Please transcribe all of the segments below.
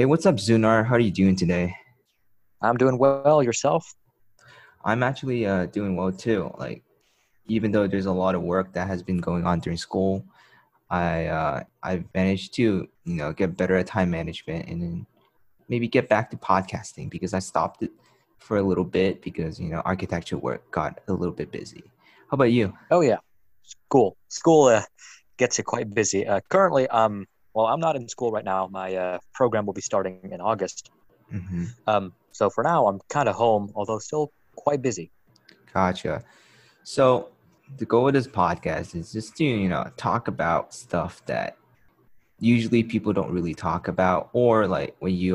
Hey, what's up, Zunar? How are you doing today? I'm doing well. Yourself? I'm actually doing well too. Like, even though there's a lot of work that has been going on during school, I've managed to get better at time management and then maybe get back to podcasting, because I stopped it for a little bit because architecture work got a little bit busy. How about you? Oh yeah, school gets you quite busy. Currently, well, I'm not in school right now. My program will be starting in August. Mm-hmm. So for now, I'm kind of home, although still quite busy. Gotcha. So the goal of this podcast is just to, talk about stuff that usually people don't really talk about, or like when you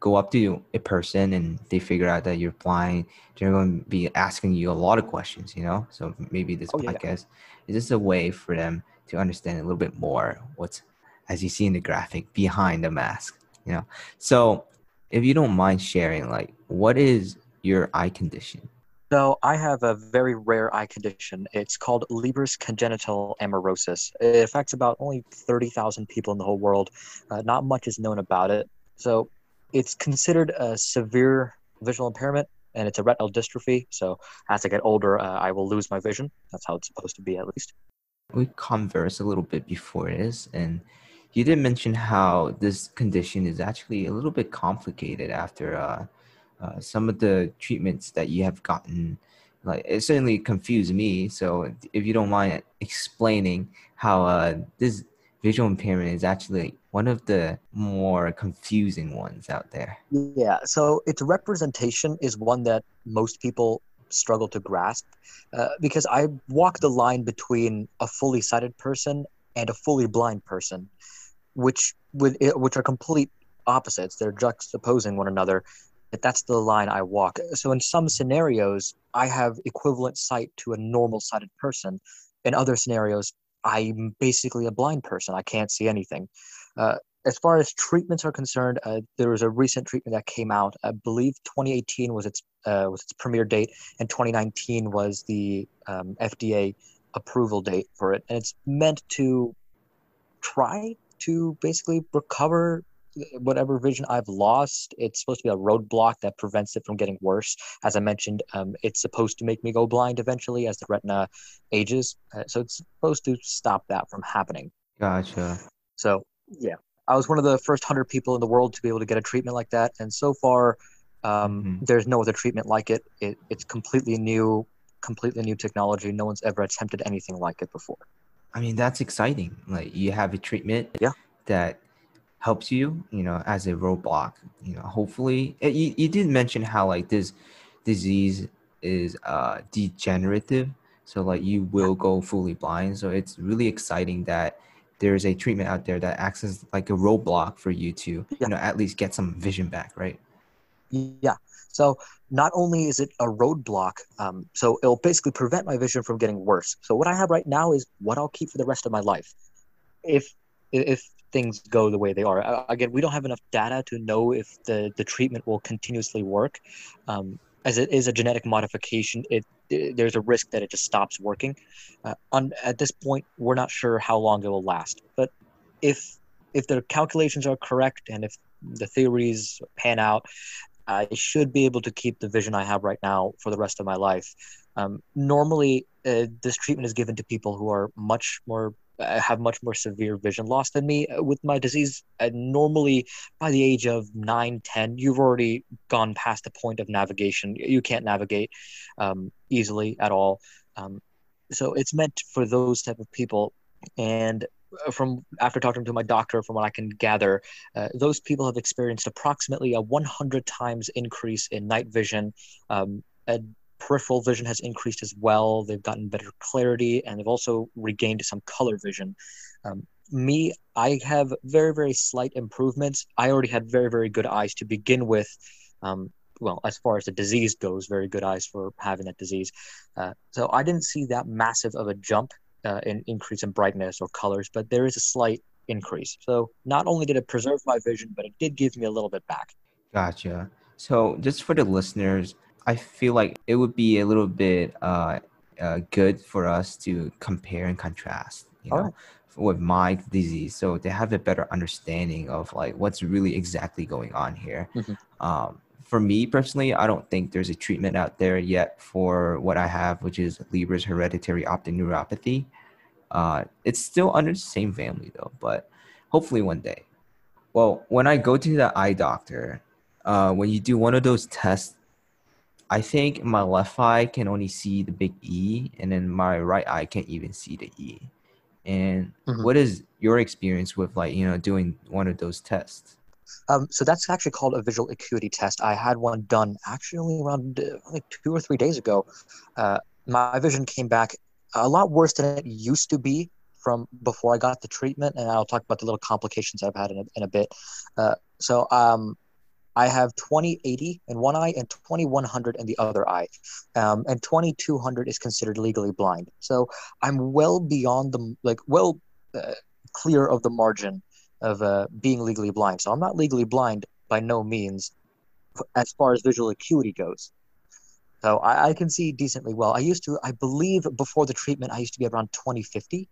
go up to a person and they figure out that you're blind, they're going to be asking you a lot of questions, So maybe this podcast is just a way for them to understand a little bit more what's, as you see in the graphic, behind the mask, So if you don't mind sharing, like, what is your eye condition? So I have a very rare eye condition. It's called Leber's congenital amaurosis. It affects about only 30,000 people in the whole world. Not much is known about it. So it's considered a severe visual impairment, and it's a retinal dystrophy. So as I get older, I will lose my vision. That's how it's supposed to be, at least. We conversed a little bit before this, and you did mention how this condition is actually a little bit complicated after some of the treatments that you have gotten. Like, it certainly confused me. So if you don't mind explaining how this visual impairment is actually one of the more confusing ones out there. Yeah, so its representation is one that most people struggle to grasp, because I walk the line between a fully sighted person and a fully blind person, which are complete opposites. They're juxtaposing one another. But that's the line I walk. So in some scenarios, I have equivalent sight to a normal-sighted person. In other scenarios, I'm basically a blind person. I can't see anything. As far as treatments are concerned, there was a recent treatment that came out. I believe 2018 was its premiere date, and 2019 was the FDA approval date for it. And it's meant to try to basically recover whatever vision I've lost. It's supposed to be a roadblock that prevents it from getting worse. As I mentioned, it's supposed to make me go blind eventually as the retina ages. So it's supposed to stop that from happening. Gotcha. So, yeah, I was one of the first 100 people in the world to be able to get a treatment like that. And so far, there's no other treatment like it. It's completely new technology. No one's ever attempted anything like it before. I mean, that's exciting. Like, you have a treatment that helps you, as a roadblock, hopefully. You did mention how, like, this disease is degenerative, so, like, you will go fully blind. So it's really exciting that there's a treatment out there that acts as, like, a roadblock for you to, at least get some vision back, right? Yeah. So not only is it a roadblock, so it'll basically prevent my vision from getting worse. So what I have right now is what I'll keep for the rest of my life, if things go the way they are. Again, we don't have enough data to know if the treatment will continuously work. As it is a genetic modification, there's a risk that it just stops working. At this point, we're not sure how long it will last. But if the calculations are correct and if the theories pan out, I should be able to keep the vision I have right now for the rest of my life. Normally, this treatment is given to people who are have much more severe vision loss than me. With my disease, normally by the age of 9, 10, you've already gone past the point of navigation. You can't navigate easily at all. So it's meant for those type of people. And from after talking to my doctor, from what I can gather, those people have experienced approximately a 100 times increase in night vision. Peripheral vision has increased as well. They've gotten better clarity, and they've also regained some color vision. Me, I have very, very slight improvements. I already had very, very good eyes to begin with. Well, as far as the disease goes, very good eyes for having that disease. So I didn't see that massive of a jump in increase in brightness or colors, but there is a slight increase. So not only did it preserve my vision, but it did give me a little bit back. Gotcha. So just for the listeners, I feel like it would be a little bit good for us to compare and contrast, with my disease, so they have a better understanding of like what's really exactly going on here. Mm-hmm. For me personally, I don't think there's a treatment out there yet for what I have, which is Leber's hereditary optic neuropathy. It's still under the same family though, but hopefully one day. Well, when I go to the eye doctor, when you do one of those tests, I think my left eye can only see the big E, and then my right eye can't even see the E. And mm-hmm. What is your experience with like, you know, doing one of those tests? So that's actually called a visual acuity test. I had one done actually around like 2 or 3 days ago. My vision came back a lot worse than it used to be from before I got the treatment. And I'll talk about the little complications I've had in a bit. I have 20/80 in one eye and 2100 in the other eye. And 2200 is considered legally blind. So I'm well beyond the, like, well clear of the margin of being legally blind. So I'm not legally blind by no means as far as visual acuity goes. So I can see decently well. I believe before the treatment, I used to be around 20/50.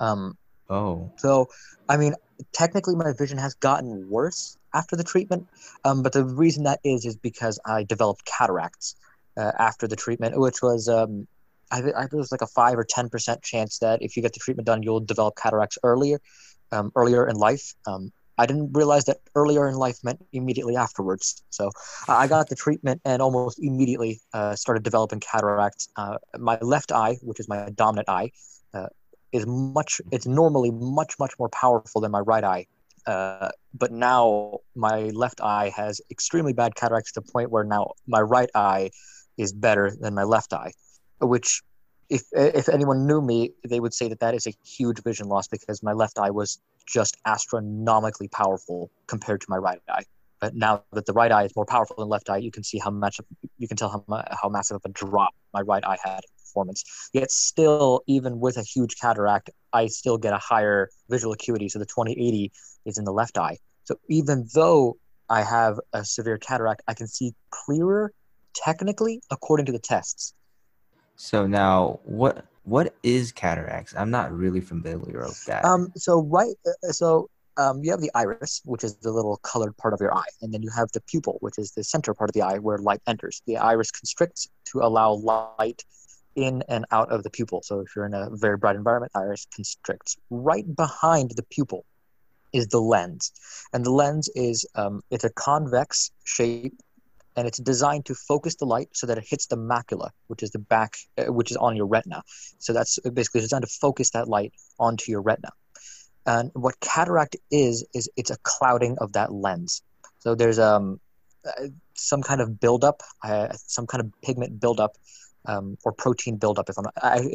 So, I mean, technically my vision has gotten worse after the treatment, but the reason that is because I developed cataracts after the treatment, which was, I think it was like a 5 or 10% chance that if you get the treatment done, you'll develop cataracts earlier in life. I didn't realize that earlier in life meant immediately afterwards. So I got the treatment and almost immediately started developing cataracts. My left eye, which is my dominant eye, it's normally much, much more powerful than my right eye. But now my left eye has extremely bad cataracts to the point where now my right eye is better than my left eye, which if anyone knew me, they would say that is a huge vision loss because my left eye was just astronomically powerful compared to my right eye. But now that the right eye is more powerful than left eye, you can see how massive of a drop my right eye had. Performance. Yet still, even with a huge cataract, I still get a higher visual acuity. So the 20/80 is in the left eye. So even though I have a severe cataract, I can see clearer technically according to the tests. So now what is cataracts? I'm not really familiar with that. You have the iris, which is the little colored part of your eye, and then you have the pupil, which is the center part of the eye where light enters. The iris constricts to allow light in and out of the pupil. So if you're in a very bright environment, iris constricts. Right behind the pupil is the lens. And the lens is, it's a convex shape, and it's designed to focus the light so that it hits the macula, which is the back, which is on your retina. So that's basically designed to focus that light onto your retina. And what cataract is it's a clouding of that lens. So there's some kind of buildup, some kind of pigment buildup, or protein buildup.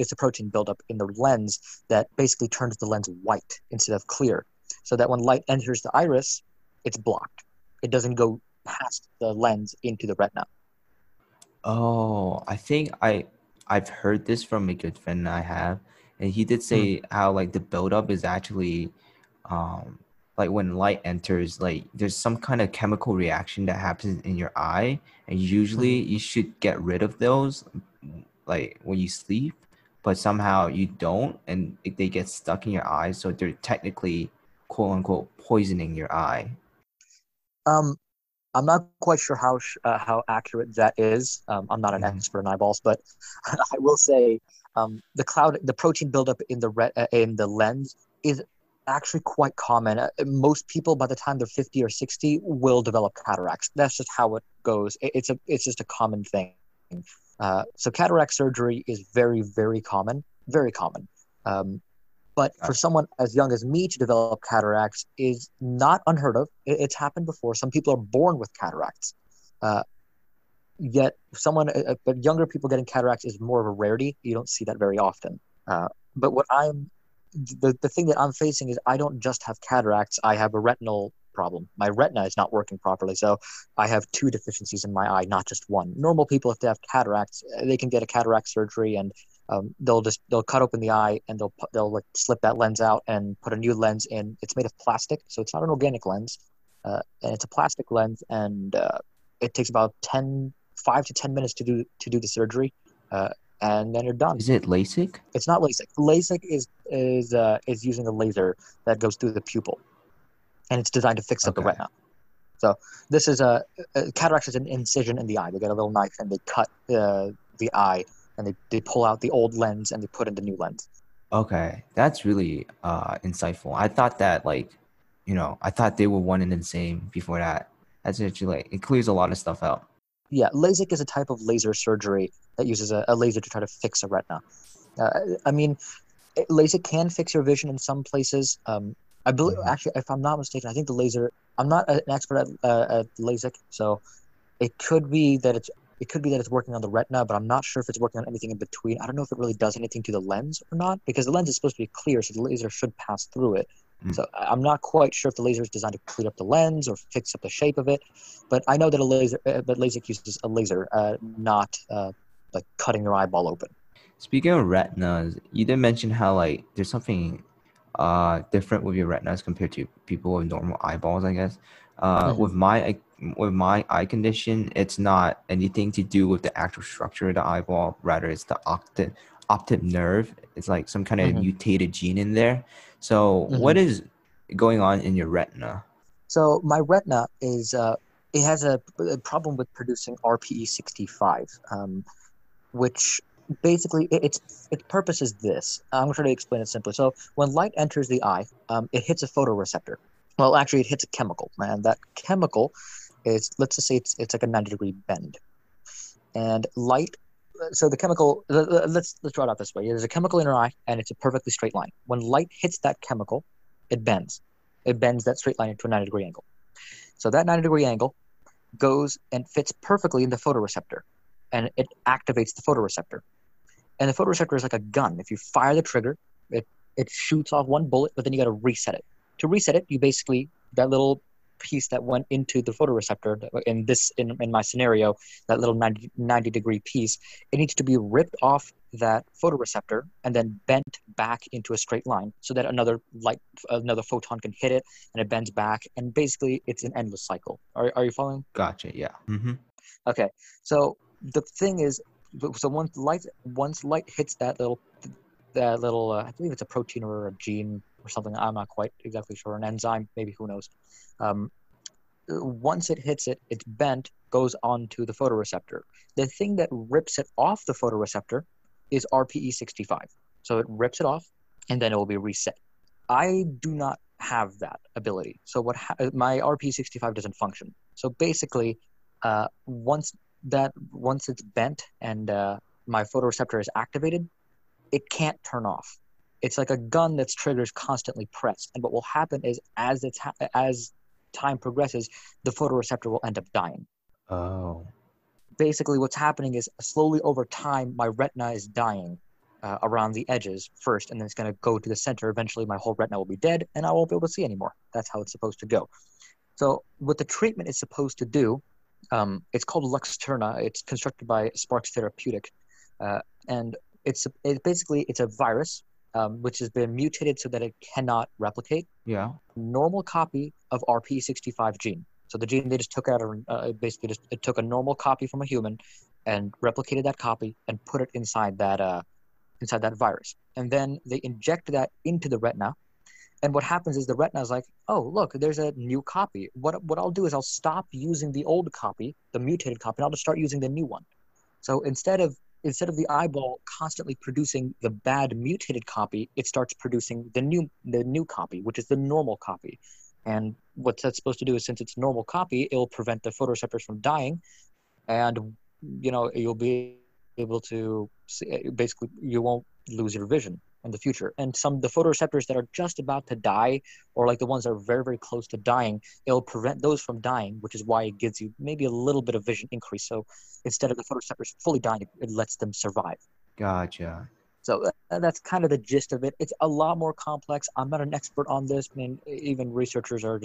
It's a protein buildup in the lens that basically turns the lens white instead of clear, so that when light enters the iris, it's blocked. It doesn't go past the lens into the retina. Oh, I think I've heard this from a good friend I have, and he did say how like the buildup is actually like when light enters, like there's some kind of chemical reaction that happens in your eye, and usually you should get rid of those like when you sleep, but somehow you don't, and they get stuck in your eye, so they're technically quote unquote poisoning your eye. I'm not quite sure how accurate that is. I'm not an expert in eyeballs, but I will say the protein buildup in the in the lens is actually quite common. Most people by the time they're 50 or 60 will develop cataracts. That's just how it goes. It's just a common thing. So cataract surgery is very, very common, very common. But for someone as young as me to develop cataracts is not unheard of. It's happened before. Some people are born with cataracts. Yet but younger people getting cataracts is more of a rarity. You don't see that very often. But what the thing that I'm facing is I don't just have cataracts. I have a retinal problem. My retina is not working properly, so I have 2 deficiencies in my eye, not just one. Normal people, if they have cataracts, they can get a cataract surgery, and they'll cut open the eye, and they'll like slip that lens out and put a new lens in. It's made of plastic, so it's not an organic lens, and it's a plastic lens, and it takes about 5 to 10 minutes to do the surgery. and then you're done. Is it LASIK? It's not LASIK. LASIK is using a laser that goes through the pupil, and it's designed to fix up the retina. So this is a cataract is an incision in the eye. They get a little knife and they cut the eye, and they pull out the old lens and they put in the new lens. Okay, that's really insightful. I thought that I thought they were one and the same before that. That's actually it clears a lot of stuff out. Yeah, LASIK is a type of laser surgery that uses a laser to try to fix a retina. LASIK can fix your vision in some places. I believe, actually, if I'm not mistaken, I think the laser. I'm not an expert at LASIK, so it could be that it's working on the retina, but I'm not sure if it's working on anything in between. I don't know if it really does anything to the lens or not, because the lens is supposed to be clear, so the laser should pass through it. So I'm not quite sure if the laser is designed to clean up the lens or fix up the shape of it, but I know that LASIK uses a laser, not like cutting your eyeball open. Speaking of retinas, you did mention how there's something different with your retinas compared to people with normal eyeballs, I guess. With my eye condition, it's not anything to do with the actual structure of the eyeball. Rather, it's the optic nerve. It's like some kind of mutated gene in there. So what is going on in your retina? So my retina is it has a problem with producing RPE-65, which basically its purpose is this. I'm going to try to explain it simply. So when light enters the eye, it hits a photoreceptor. Well, actually, it hits a chemical, and that chemical is, let's just say it's like a 90-degree bend, and light. So the chemical, let's draw it out this way. There's a chemical in our eye, and it's a perfectly straight line. When light hits that chemical, it bends. It bends that straight line into a 90-degree angle. So that 90-degree angle goes and fits perfectly in the photoreceptor, and it activates the photoreceptor. And the photoreceptor is like a gun. If you fire the trigger, it shoots off one bullet, but then you got to reset it. To reset it, you basically, that little piece that went into the photoreceptor, in my scenario, that little 90-degree piece, it needs to be ripped off that photoreceptor and then bent back into a straight line so that another photon can hit it, and it bends back, and basically it's an endless cycle. Are you following? Gotcha, yeah. Mm-hmm. Okay, so the thing is, once light hits that little I believe it's a protein or a gene or something, I'm not quite exactly sure, an enzyme, maybe, who knows. Once it hits it, it's bent, goes on to the photoreceptor. The thing that rips it off the photoreceptor is RPE-65. So it rips it off, and then it will be reset. I do not have that ability. So my RPE-65 doesn't function. So basically, once it's bent and my photoreceptor is activated, it can't turn off. It's like a gun that's triggers constantly pressed. And what will happen is as time progresses, the photoreceptor will end up dying. Oh. Basically, what's happening is slowly over time, my retina is dying around the edges first, and then it's going to go to the center. Eventually, my whole retina will be dead, and I won't be able to see anymore. That's how it's supposed to go. So what the treatment is supposed to do, it's called Luxturna. It's constructed by Spark Therapeutics, and it's basically a virus, which has been mutated so that it cannot replicate. Yeah. Normal copy of RPE-65 gene. So the gene they just took out, it took a normal copy from a human and replicated that copy and put it inside that virus. And then they inject that into the retina. And what happens is the retina is like, oh, look, there's a new copy. What I'll do is I'll stop using the old copy, the mutated copy, and I'll just start using the new one. So instead of the eyeball constantly producing the bad mutated copy, it starts producing the new copy, which is the normal copy. And what that's supposed to do is, since it's normal copy, it'll prevent the photoreceptors from dying, and you'll be able to see, basically you won't lose your vision in the future. And the photoreceptors that are just about to die, or like the ones that are very, very close to dying, it'll prevent those from dying, which is why it gives you maybe a little bit of vision increase. So instead of the photoreceptors fully dying, it lets them survive. Gotcha. So that's kind of the gist of it. It's a lot more complex. I'm not an expert on this. I mean, even researchers are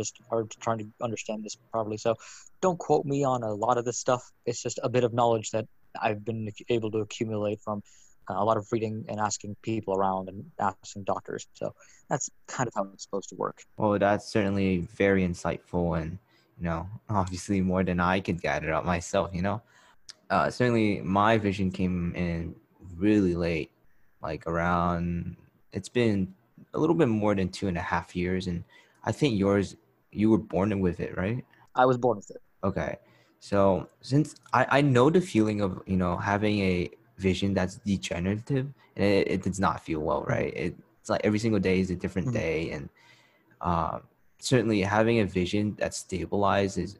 trying to understand this probably. So don't quote me on a lot of this stuff. It's just a bit of knowledge that I've been able to accumulate from a lot of reading and asking people around and asking doctors. So that's kind of how it's supposed to work. Well, that's certainly very insightful, and, obviously more than I could gather up myself. Certainly my vision came in really late, like around, it's been a little bit more than 2.5 years. And I think yours, you were born with it, right? I was born with it. Okay. So since I know the feeling of, you know, having a vision that's degenerative, and it does not feel well, right? It's like every single day is a different mm-hmm. day. And certainly having a vision that's stabilized is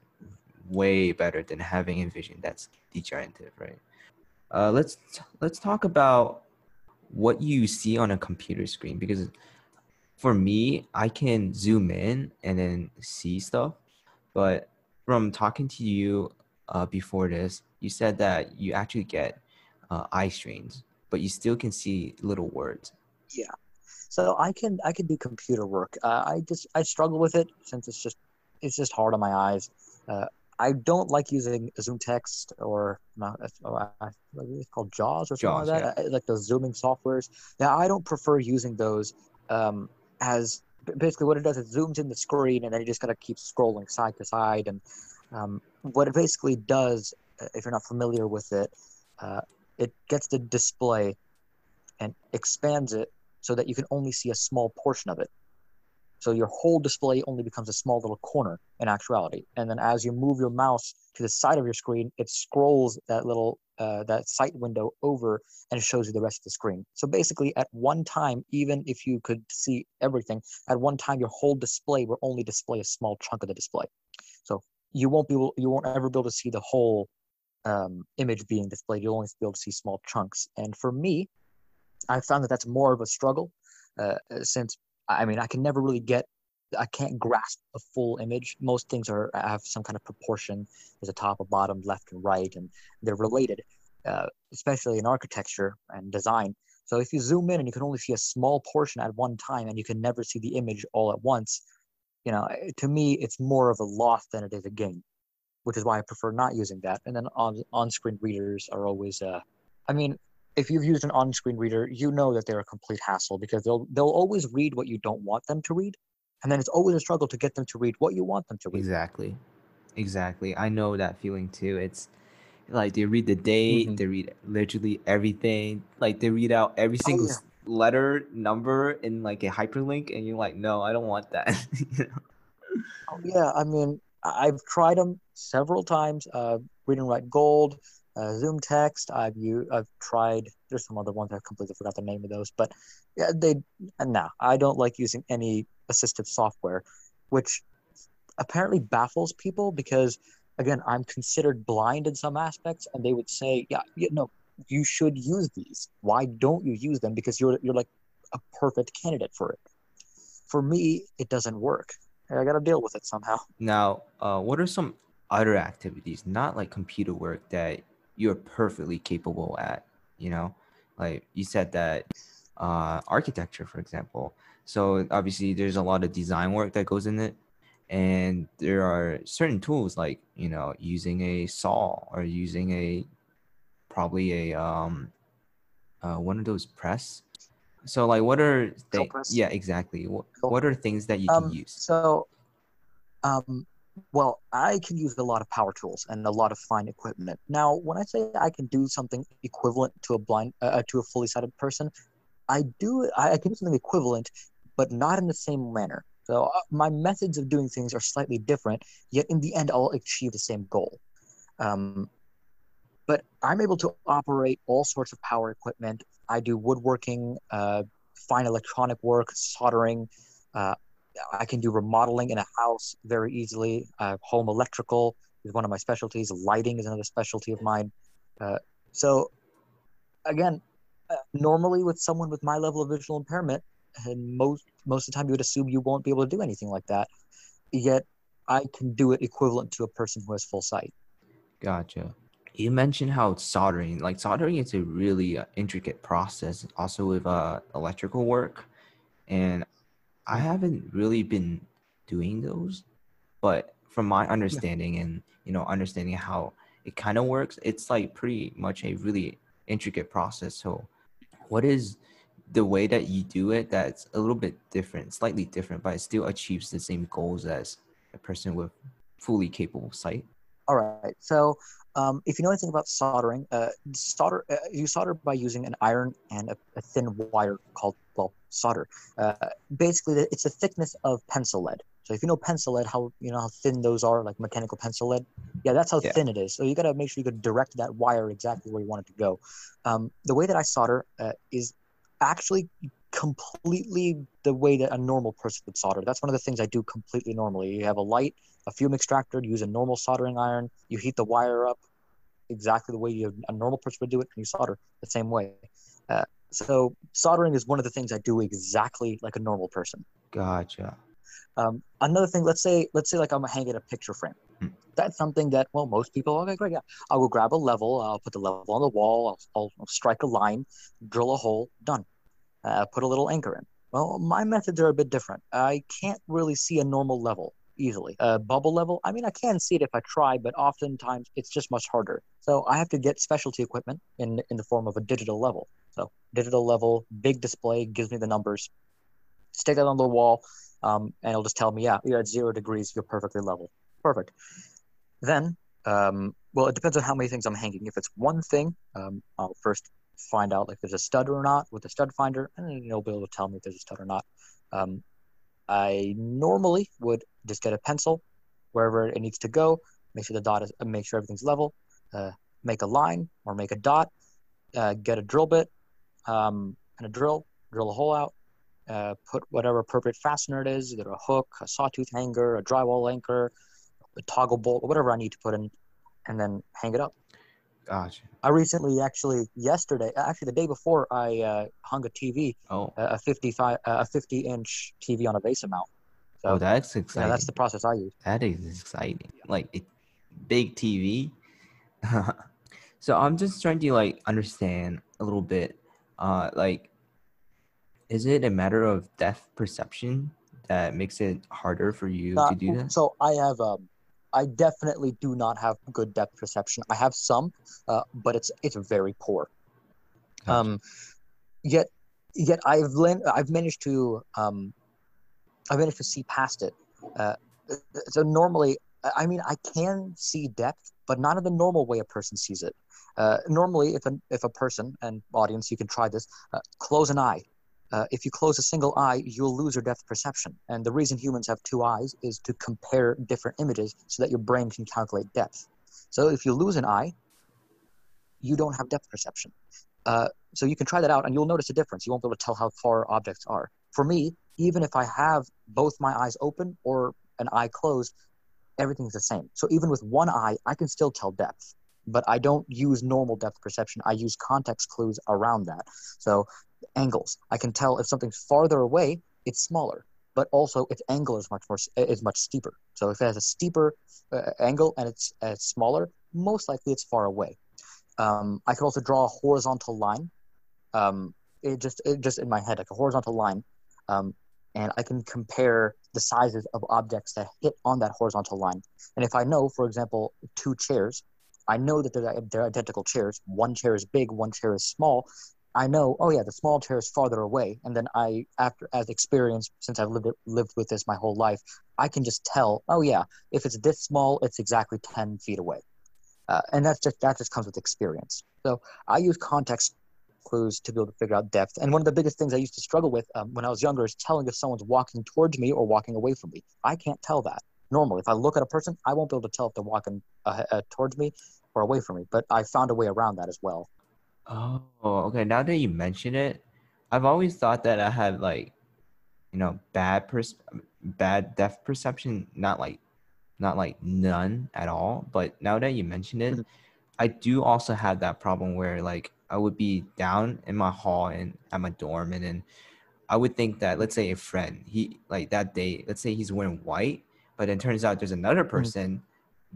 way better than having a vision that's degenerative, right? Let's talk about what you see on a computer screen, because for me, I can zoom in and then see stuff. But from talking to you before this, you said that you actually get eye strains, but you still can see little words. Yeah. So I can do computer work. I struggle with it since it's just hard on my eyes. I don't like using Zoom Text or it's called JAWS or something like that. Yeah. Like those zooming softwares. Now I don't prefer using those as basically what it does. It zooms in the screen and then you just gotta keep scrolling side to side. And what it basically does, if you're not familiar with it, it gets the display and expands it so that you can only see a small portion of it. So your whole display only becomes a small little corner in actuality. And then as you move your mouse to the side of your screen, it scrolls that little that sight window over and shows you the rest of the screen. So basically at one time, even if you could see everything, at one time your whole display will only display a small chunk of the display. So you won't ever be able to see the whole image being displayed. You'll only be able to see small chunks. And for me, I found that that's more of a struggle since, I mean, I can't grasp a full image. Most things have some kind of proportion. There's a top, a bottom, left and right, and they're related, especially in architecture and design. So if you zoom in and you can only see a small portion at one time and you can never see the image all at once, you know, to me, it's more of a loss than it is a gain, which is why I prefer not using that. And then on-screen readers are always, if you've used an on-screen reader, you know that they're a complete hassle because they'll always read what you don't want them to read. And then it's always a struggle to get them to read what you want them to read. Exactly. I know that feeling too. It's like they read the date, mm-hmm. they read literally everything. Like they read out every single letter, number in like a hyperlink. And you're like, no, I don't want that. You know? Oh, yeah. I mean, I've tried them several times. Read and Write Gold. Zoom Text. I've tried. There's some other ones I completely forgot the name of those, but yeah, I don't like using any assistive software, which apparently baffles people because, again, I'm considered blind in some aspects, and they would say, "Yeah, no, you should use these. Why don't you use them? Because you're like a perfect candidate for it." For me, it doesn't work. I got to deal with it somehow. Now, what are some other activities, not like computer work, that you're perfectly capable at, you know, like you said that architecture, for example. So obviously there's a lot of design work that goes in it. And there are certain tools like, you know, using a saw or using one of those press. So like, what are they? Yeah, exactly. What are things that you can use? So, well, I can use a lot of power tools and a lot of fine equipment. Now, when I say I can do something equivalent to a fully sighted person, I can do something equivalent, but not in the same manner. So my methods of doing things are slightly different, yet in the end, I'll achieve the same goal. But I'm able to operate all sorts of power equipment. I do woodworking, fine electronic work, soldering, I can do remodeling in a house very easily. Home electrical is one of my specialties. Lighting is another specialty of mine. So again, normally with someone with my level of visual impairment, and most of the time you would assume you won't be able to do anything like that. Yet I can do it equivalent to a person who has full sight. Gotcha. You mentioned how soldering is a really intricate process also with electrical work. And I haven't really been doing those, but from my understanding and, you know, understanding how it kind of works, it's like pretty much a really intricate process. So what is the way that you do it that's a little bit different, slightly different, but it still achieves the same goals as a person with fully capable sight? All right. So if you know anything about soldering, you solder by using an iron and a thin wire called, well, solder. Basically, it's the thickness of pencil lead. So if you know pencil lead, how you know how thin those are, like mechanical pencil lead. Yeah, that's how thin it is. So you got to make sure you could direct that wire exactly where you want it to go. The way that I solder is actually completely the way that a normal person would solder. That's one of the things I do completely normally. You have a light, a fume extractor, you use a normal soldering iron, you heat the wire up exactly the way a normal person would do it, and you solder the same way. So soldering is one of the things I do exactly like a normal person. Gotcha. Another thing, let's say like I'm hanging a picture frame. That's something that, well, most people, okay, great, yeah. I'll go grab a level, I'll put the level on the wall, I'll strike a line, drill a hole, done. Put a little anchor in. Well, my methods are a bit different. I can't really see a normal level easily. A bubble level, I mean, I can see it if I try, but oftentimes it's just much harder. So I have to get specialty equipment in the form of a digital level. So digital level, big display, gives me the numbers. Stick that on the wall, and it'll just tell me, yeah, you're at 0 degrees, you're perfectly level. Perfect. Then, well, it depends on how many things I'm hanging. If it's one thing, I'll first find out if there's a stud or not with a stud finder, and then you'll be able to tell me if there's a stud or not. I normally would just get a pencil wherever it needs to go, make sure the dot is, make sure everything's level, make a line or make a dot, get a drill bit and a drill a hole out, put whatever appropriate fastener it is, either a hook, a sawtooth hanger, a drywall anchor, a toggle bolt, or whatever I need to put in, and then hang it up. Gotcha. I recently, actually the day before, I hung a TV, a 50-inch TV on a vase mount. So, oh, that's exciting. Yeah, that's the process I use. That is exciting. Like, big TV. So I'm just trying to, like, understand a little bit. Like, is it a matter of depth perception that makes it harder for you to do that? So I have... I definitely do not have good depth perception. I have some, but it's very poor. Gotcha. Yet I've managed to see past it. So normally, I mean, I can see depth, but not in the normal way a person sees it. Normally, if a person, and audience, you can try this, close an eye. If you close a single eye, you'll lose your depth perception. And the reason humans have two eyes is to compare different images so that your brain can calculate depth. So if you lose an eye, you don't have depth perception. So you can try that out, and you'll notice a difference. You won't be able to tell how far objects are. For me, even if I have both my eyes open or an eye closed, everything's the same. So even with one eye, I can still tell depth. But I don't use normal depth perception. I use context clues around that. So angles. I can tell if something's farther away, it's smaller, but also its angle is much steeper. So if it has a steeper angle and it's smaller, most likely it's far away. I can also draw a horizontal line. It just in my head, like a horizontal line, and I can compare the sizes of objects that hit on that horizontal line. And if I know, for example, two chairs, I know that they're identical chairs. One chair is big, one chair is small. I know, oh yeah, the small chair is farther away. And then as experience, since I've lived with this my whole life, I can just tell, oh yeah, if it's this small, it's exactly 10 feet away. And that just comes with experience. So I use context clues to be able to figure out depth. And one of the biggest things I used to struggle with when I was younger is telling if someone's walking towards me or walking away from me. I can't tell that. Normally, if I look at a person, I won't be able to tell if they're walking towards me or away from me. But I found a way around that as well. Oh, okay. Now that you mention it, I've always thought that I had bad depth perception. Not like none at all. But now that you mention it, I do also have that problem where like I would be down in my hall and at my dorm, and then I would think that let's say a friend, he like that day, let's say he's wearing white. But then it turns out there's another person,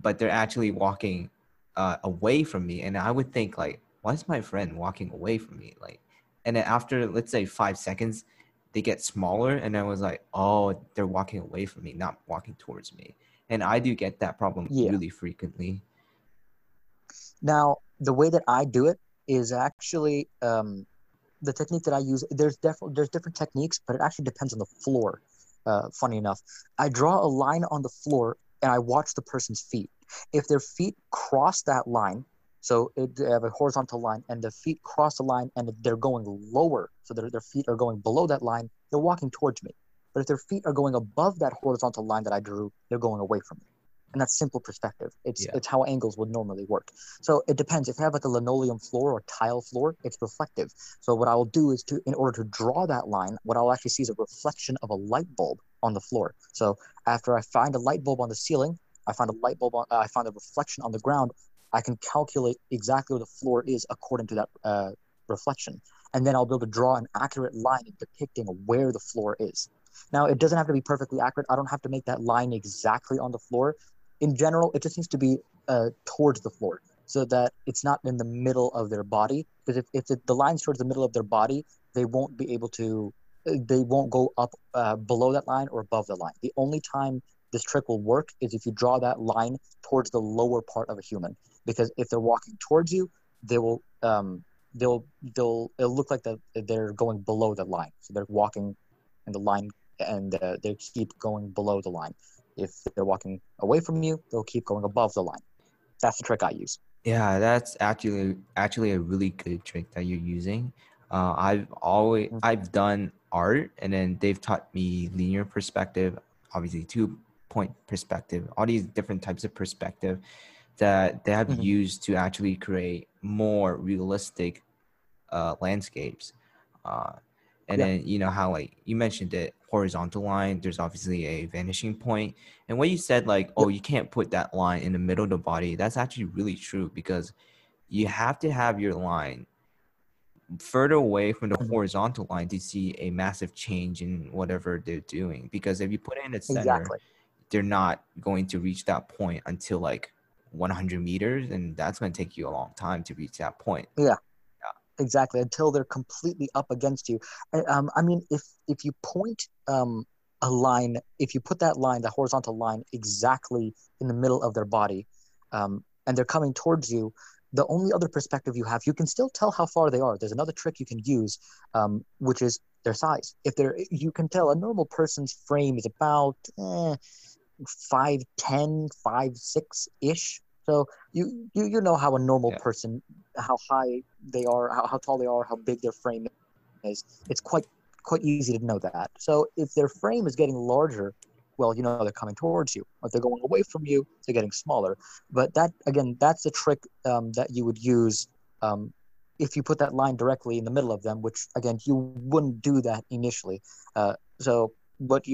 but they're actually walking away from me. And I would think like, why is my friend walking away from me? Like, and then after, let's say 5 seconds, they get smaller. And I was like, oh, they're walking away from me, not walking towards me. And I do get that problem really frequently. Now, the way that I do it is actually the technique that I use. There's different techniques, but it actually depends on the floor. Funny enough, I draw a line on the floor and I watch the person's feet. If their feet cross that line, so they have a horizontal line and the feet cross the line and they're going lower, so their feet are going below that line, they're walking towards me. But if their feet are going above that horizontal line that I drew, they're going away from me. And that's simple perspective. It's how angles would normally work. So it depends. If I have like a linoleum floor or tile floor, it's reflective. So what I will do is in order to draw that line, what I'll actually see is a reflection of a light bulb on the floor. So after I find a light bulb on the ceiling, I find a reflection on the ground, I can calculate exactly where the floor is according to that reflection. And then I'll be able to draw an accurate line depicting where the floor is. Now, it doesn't have to be perfectly accurate. I don't have to make that line exactly on the floor. In general, it just needs to be towards the floor so that it's not in the middle of their body. Because if the line's towards the middle of their body, they won't be able to, they won't go up below that line or above the line. The only time this trick will work is if you draw that line towards the lower part of a human. Because if they're walking towards you, they will, it'll look like they're going below the line. So they're walking in the line and they keep going below the line. If they're walking away from you, they'll keep going above the line. That's the trick I use. Yeah, that's actually a really good trick that you're using. I've done art, and then they've taught me linear perspective, obviously 2-point perspective, all these different types of perspective that they have used to actually create more realistic landscapes. Then, you know, how like you mentioned it, horizontal line, there's obviously a vanishing point. And what you said, like, oh, you can't put that line in the middle of the body. That's actually really true, because you have to have your line further away from the horizontal line to see a massive change in whatever they're doing. Because if you put it in the center, they're not going to reach that point until like 100 meters. And that's going to take you a long time to reach that point. Yeah. Exactly, until they're completely up against you. I mean, if you point a line, if you put that line, the horizontal line, exactly in the middle of their body, and they're coming towards you, the only other perspective you have, you can still tell how far they are. There's another trick you can use, which is their size. You can tell a normal person's frame is about 5'10", 5'6"-ish. So you know how a normal person, how high they are, how tall they are, how big their frame is. It's quite easy to know that. So if their frame is getting larger, well, you know they're coming towards you. If they're going away from you, they're getting smaller. But that, again, that's a trick that you would use if you put that line directly in the middle of them, which, again, you wouldn't do that initially. So what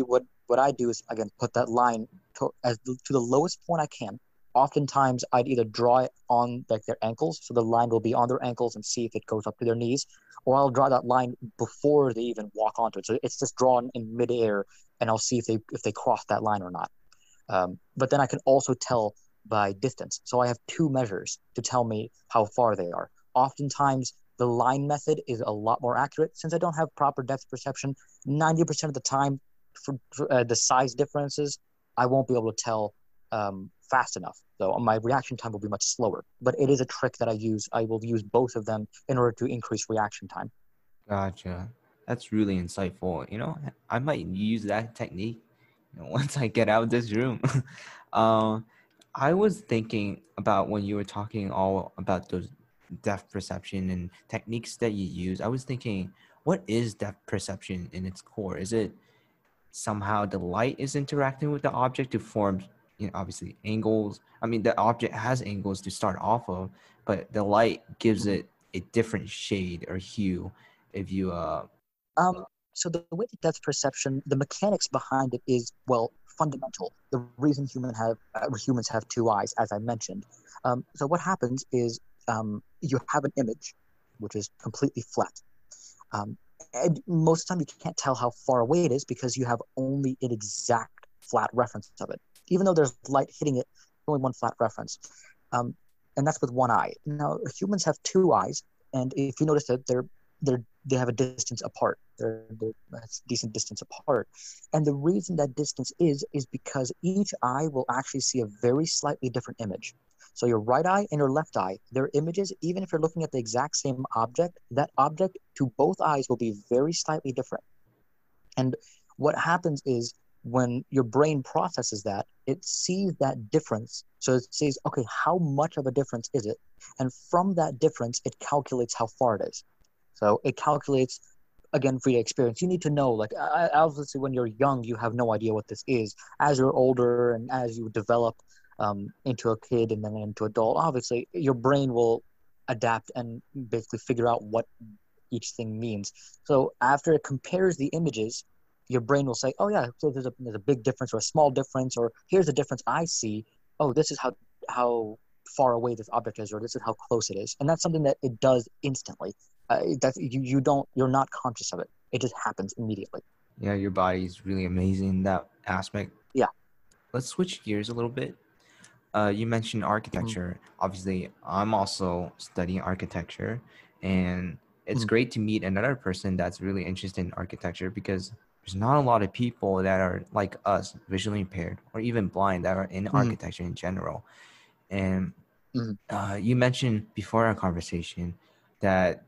I do is, again, put that line to the lowest point I can. Oftentimes, I'd either draw it on like their ankles, so the line will be on their ankles, and see if it goes up to their knees, or I'll draw that line before they even walk onto it. So it's just drawn in midair, and I'll see if they cross that line or not. But then I can also tell by distance. So I have two measures to tell me how far they are. Oftentimes, the line method is a lot more accurate. Since I don't have proper depth perception, 90% of the time, for the size differences, I won't be able to tell fast enough. So my reaction time will be much slower, but it is a trick that I use. I will use both of them in order to increase reaction time. Gotcha. That's really insightful. You know, I might use that technique, you know, once I get out of this room. I was thinking about when you were talking all about those depth perception and techniques that you use. I was thinking, what is depth perception in its core? Is it somehow the light is interacting with the object to form, you know, obviously angles? I mean, the object has angles to start off of, but the light gives it a different shade or hue if you so the way that depth perception, the mechanics behind it is, well, fundamental. The reason humans have two eyes, as I mentioned. So what happens is you have an image, which is completely flat. And most of the time you can't tell how far away it is because you have only an exact flat reference of it. Even though there's light hitting it, only one flat reference. And that's with one eye. Now, humans have two eyes, and if you notice that they have a distance apart. They're a decent distance apart. And the reason that distance is because each eye will actually see a very slightly different image. So your right eye and your left eye, their images, even if you're looking at the exact same object, that object to both eyes will be very slightly different. And what happens is when your brain processes that, it sees that difference. So it sees, okay, how much of a difference is it? And from that difference, it calculates how far it is. So it calculates, again, for your experience. You need to know, like, obviously when you're young, you have no idea what this is. As you're older and as you develop into a kid and then into adult, obviously your brain will adapt and basically figure out what each thing means. So after it compares the images, your brain will say, oh yeah, so there's a big difference or a small difference, or here's the difference I see. Oh, this is how far away this object is, or this is how close it is. And that's something that it does instantly. You're not conscious of it. It just happens immediately. Yeah, your body's really amazing in that aspect. Yeah. Let's switch gears a little bit. You mentioned architecture. Mm-hmm. Obviously, I'm also studying architecture, and it's mm-hmm. great to meet another person that's really interested in architecture, because there's not a lot of people that are like us, visually impaired or even blind, that are in mm-hmm. architecture in general. And you mentioned before our conversation that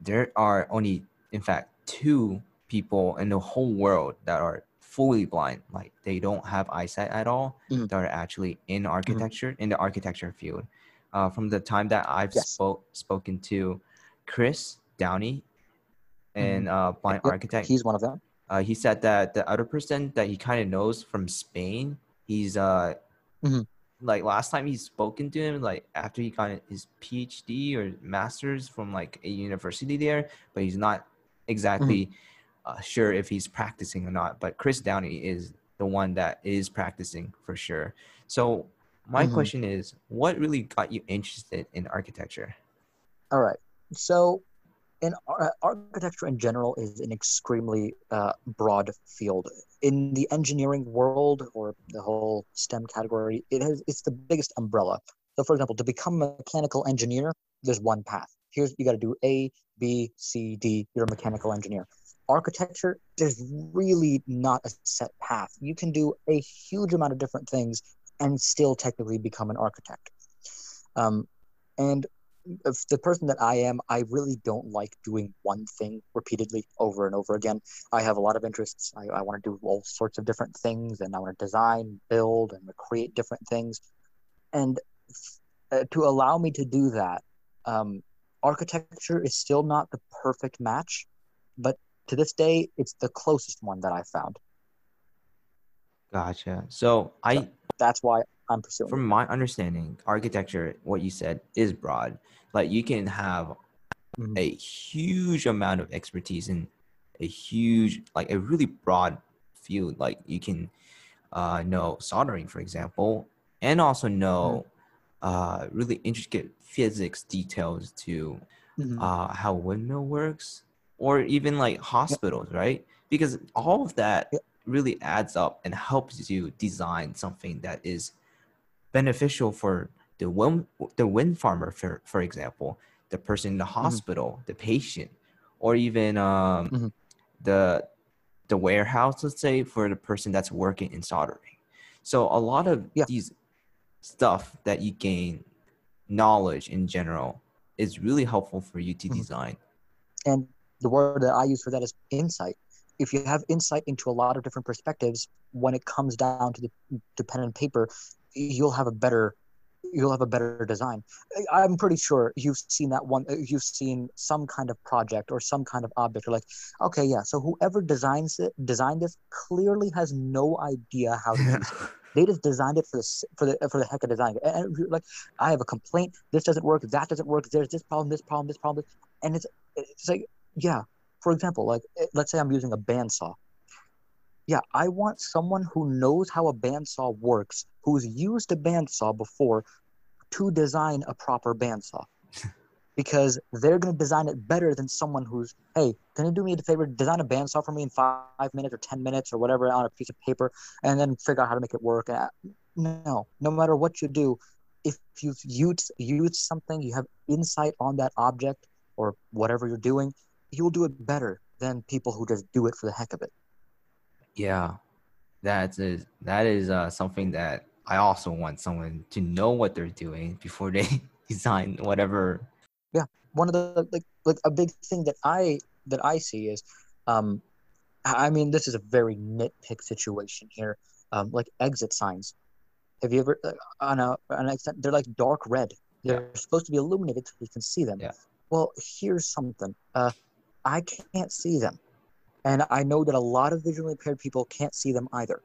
there are only, in fact, 2 people in the whole world that are fully blind. Like, they don't have eyesight at all, mm-hmm. that are actually in architecture, mm-hmm. in the architecture field. From the time that I've spoken to Chris Downey, mm-hmm. a blind architect. He's one of them. He said that the other person that he kind of knows from Spain, he's mm-hmm. like, last time he's spoken to him, like after he got his PhD or master's from like a university there, but he's not exactly mm-hmm. Sure if he's practicing or not. But Chris Downey is the one that is practicing for sure. So my mm-hmm. question is, what really got you interested in architecture? All right. So architecture in general is an extremely broad field. In the engineering world, or the whole STEM category, it's the biggest umbrella. So, for example, to become a mechanical engineer, there's one path. You got to do A, B, C, D. You're a mechanical engineer. Architecture, there's really not a set path. You can do a huge amount of different things and still technically become an architect. And if the person that I am, I really don't like doing one thing repeatedly over and over again. I have a lot of interests. I want to do all sorts of different things, and I want to design, build, and create different things. And to allow me to do that, architecture is still not the perfect match, but to this day, it's the closest one that I found. Gotcha. So that's why I'm pursuing. From my understanding, architecture, what you said, is broad. Like, you can have mm-hmm. a huge amount of expertise in a huge, like a really broad field. Like, you can know soldering, for example, and also know really intricate physics details to mm-hmm. How windmill works, or even like hospitals, yep. right? Because all of that yep. really adds up and helps you design something that is beneficial for the wind farmer, for example, the person in the hospital, mm-hmm. the patient, or even mm-hmm. the warehouse, let's say, for the person that's working in soldering. So a lot of these stuff that you gain knowledge in general is really helpful for you to mm-hmm. design. And the word that I use for that is insight. If you have insight into a lot of different perspectives, when it comes down to the pen and paper, you'll have a better design. I'm pretty sure you've seen some kind of project or some kind of object. You're like, okay, yeah, so whoever designed this clearly has no idea how to use it. They just designed it for the heck of designing it. And you're like, I have a complaint. This doesn't work. That doesn't work. There's this problem. And it's like, yeah. For example, like, let's say I'm using a bandsaw. Yeah, I want someone who knows how a bandsaw works, who's used a bandsaw before, to design a proper bandsaw. Because they're going to design it better than someone who's, hey, can you do me a favor, design a bandsaw for me in 5 minutes or 10 minutes or whatever on a piece of paper, and then figure out how to make it work. No matter what you do, if you've used something, you have insight on that object or whatever you're doing, you will do it better than people who just do it for the heck of it. Yeah, that is something that I also want someone to know what they're doing before they design whatever. Yeah, one of the like a big thing that I see is I mean, this is a very nitpick situation here. Like exit signs. Have you ever on an extent, they're like dark red. They're supposed to be illuminated so you can see them. Yeah. Well, here's something. I can't see them. And I know that a lot of visually impaired people can't see them either,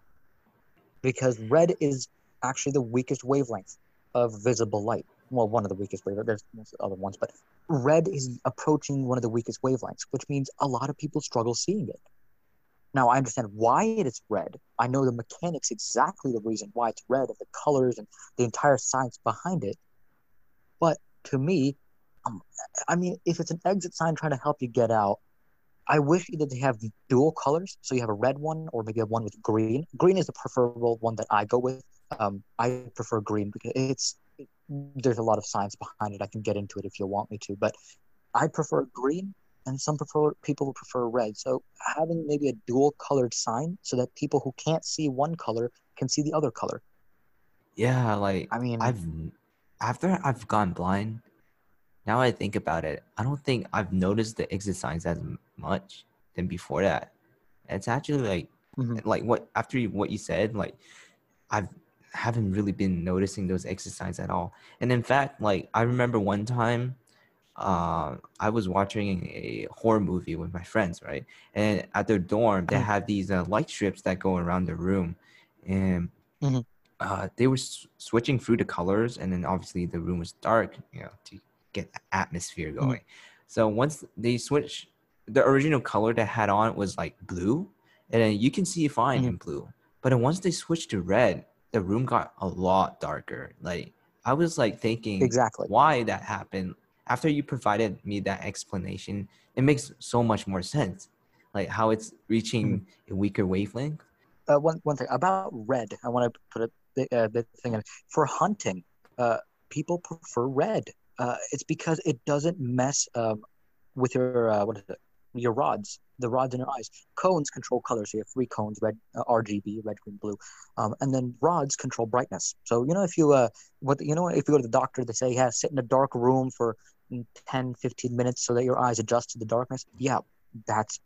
because red is actually the weakest wavelength of visible light. Well, one of the weakest wavelengths. There's other ones, but red is approaching one of the weakest wavelengths, which means a lot of people struggle seeing it. Now, I understand why it is red. I know the mechanics, exactly the reason why it's red, of the colors and the entire science behind it. But to me, I mean, if it's an exit sign trying to help you get out, I wish either they have dual colors, so you have a red one or maybe a one with green. Green is the preferable one that I go with. I prefer green because there's a lot of science behind it. I can get into it if you want me to, but I prefer green, and people prefer red. So having maybe a dual-colored sign so that people who can't see one color can see the other color. Yeah, like, I mean, after I've gone blind, now I think about it, I don't think I've noticed the exit signs as much than before that. It's actually like, like what you said, like, I haven't really been noticing those exit signs at all. And in fact, like, I remember one time, I was watching a horror movie with my friends, right? And at their dorm, they had these light strips that go around the room, and they were switching through the colors, and then obviously the room was dark, you know, to get the atmosphere going. So once they switched, the original color they had on was like blue, and then you can see fine in blue. But then once they switched to red, the room got a lot darker. Like, I was like thinking, exactly why that happened. After you provided me that explanation, it makes so much more sense, like how it's reaching a weaker wavelength. One thing about red, I want to put a big thing in. For hunting, people prefer red. It's because it doesn't mess with your rods, the rods in your eyes. Cones control colors. So you have 3 cones, red, RGB, red, green, blue. And then rods control brightness. So, you know, if you go to the doctor, they say, yeah, sit in a dark room for 10, 15 minutes so that your eyes adjust to the darkness. Yeah, that's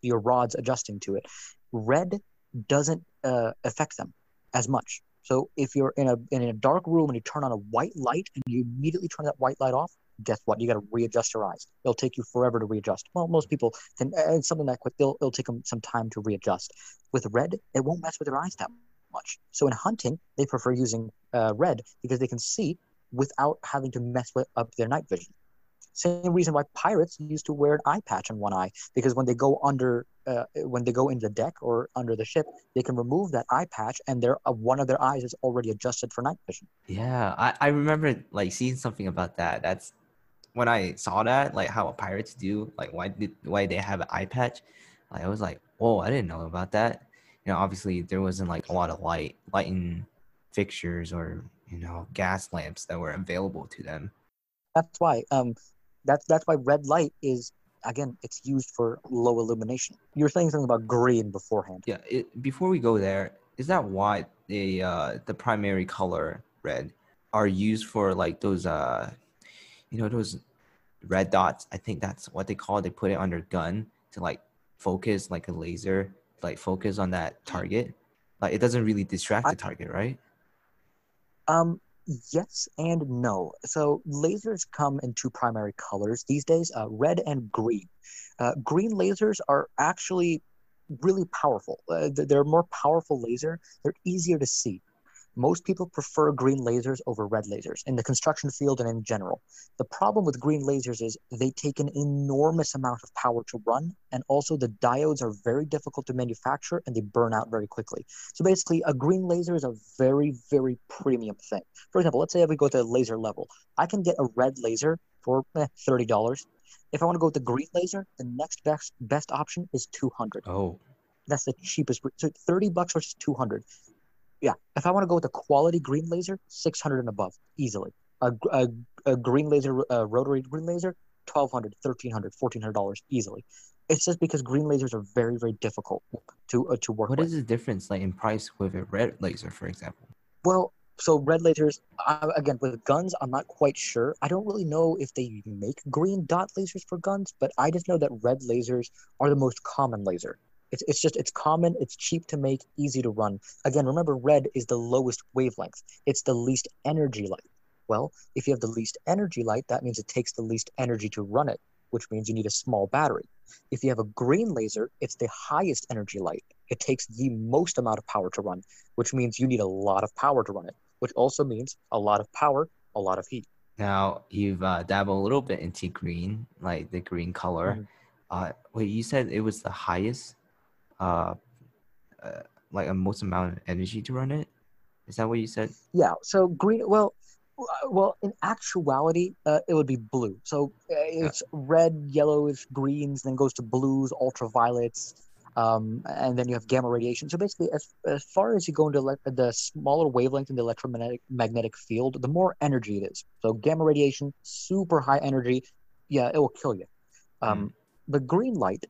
your rods adjusting to it. Red doesn't affect them as much. So if you're in a dark room and you turn on a white light and you immediately turn that white light off, guess what? You got to readjust your eyes. It'll take you forever to readjust. Well, most people, it's something that quick, it'll take them some time to readjust. With red, it won't mess with their eyes that much. So in hunting, they prefer using red because they can see without having to mess up their night vision. Same reason why pirates used to wear an eye patch on one eye, because when they go into the deck or under the ship, they can remove that eye patch, and one of their eyes is already adjusted for night vision. Yeah, I remember like seeing something about that. That's when I saw that, like how pirates do, like why they have an eye patch. Like, I was like, whoa, I didn't know about that. You know, obviously there wasn't like a lot of light in fixtures or, you know, gas lamps that were available to them. That's why. That's why red light is, again, it's used for low illumination. You were saying something about green beforehand. Yeah. Before we go there, is that why the primary color red are used for like those those red dots? I think that's what they call it. They put it on their gun to like focus, like a laser, like focus on that target. Like, it doesn't really distract the target, right? Yes and no. So lasers come in 2 primary colors these days, red and green. Green lasers are actually really powerful. They're a more powerful laser. They're easier to see. Most people prefer green lasers over red lasers in the construction field and in general. The problem with green lasers is they take an enormous amount of power to run, and also the diodes are very difficult to manufacture and they burn out very quickly. So basically, a green laser is a very, very premium thing. For example, let's say if we go to the laser level, I can get a red laser for $30. If I want to go with the green laser, the next best option is $200. Oh, that's the cheapest. So $30 versus $200. Yeah, if I want to go with a quality green laser, $600 and above, easily. A green laser, a rotary green laser, $1,200, $1,300, $1,400, easily. It's just because green lasers are very, very difficult to work with. What is the difference, like, in price with a red laser, for example? Well, so red lasers, again, with guns, I'm not quite sure. I don't really know if they make green dot lasers for guns, but I just know that red lasers are the most common laser. It's just, it's common, it's cheap to make, easy to run. Again, remember, red is the lowest wavelength. It's the least energy light. Well, if you have the least energy light, that means it takes the least energy to run it, which means you need a small battery. If you have a green laser, it's the highest energy light. It takes the most amount of power to run, which means you need a lot of power to run it, which also means a lot of power, a lot of heat. Now, you've dabbled a little bit into green, like the green color. Mm-hmm. Wait, you said it was the highest, like a most amount of energy to run it? Is that what you said? Yeah, so green, well, in actuality, it would be blue. So it's red, yellowish, greens, then goes to blues, ultraviolets, and then you have gamma radiation. So basically, as far as you go into the smaller wavelength in the electromagnetic field, the more energy it is. So gamma radiation, super high energy, yeah, it will kill you. The green light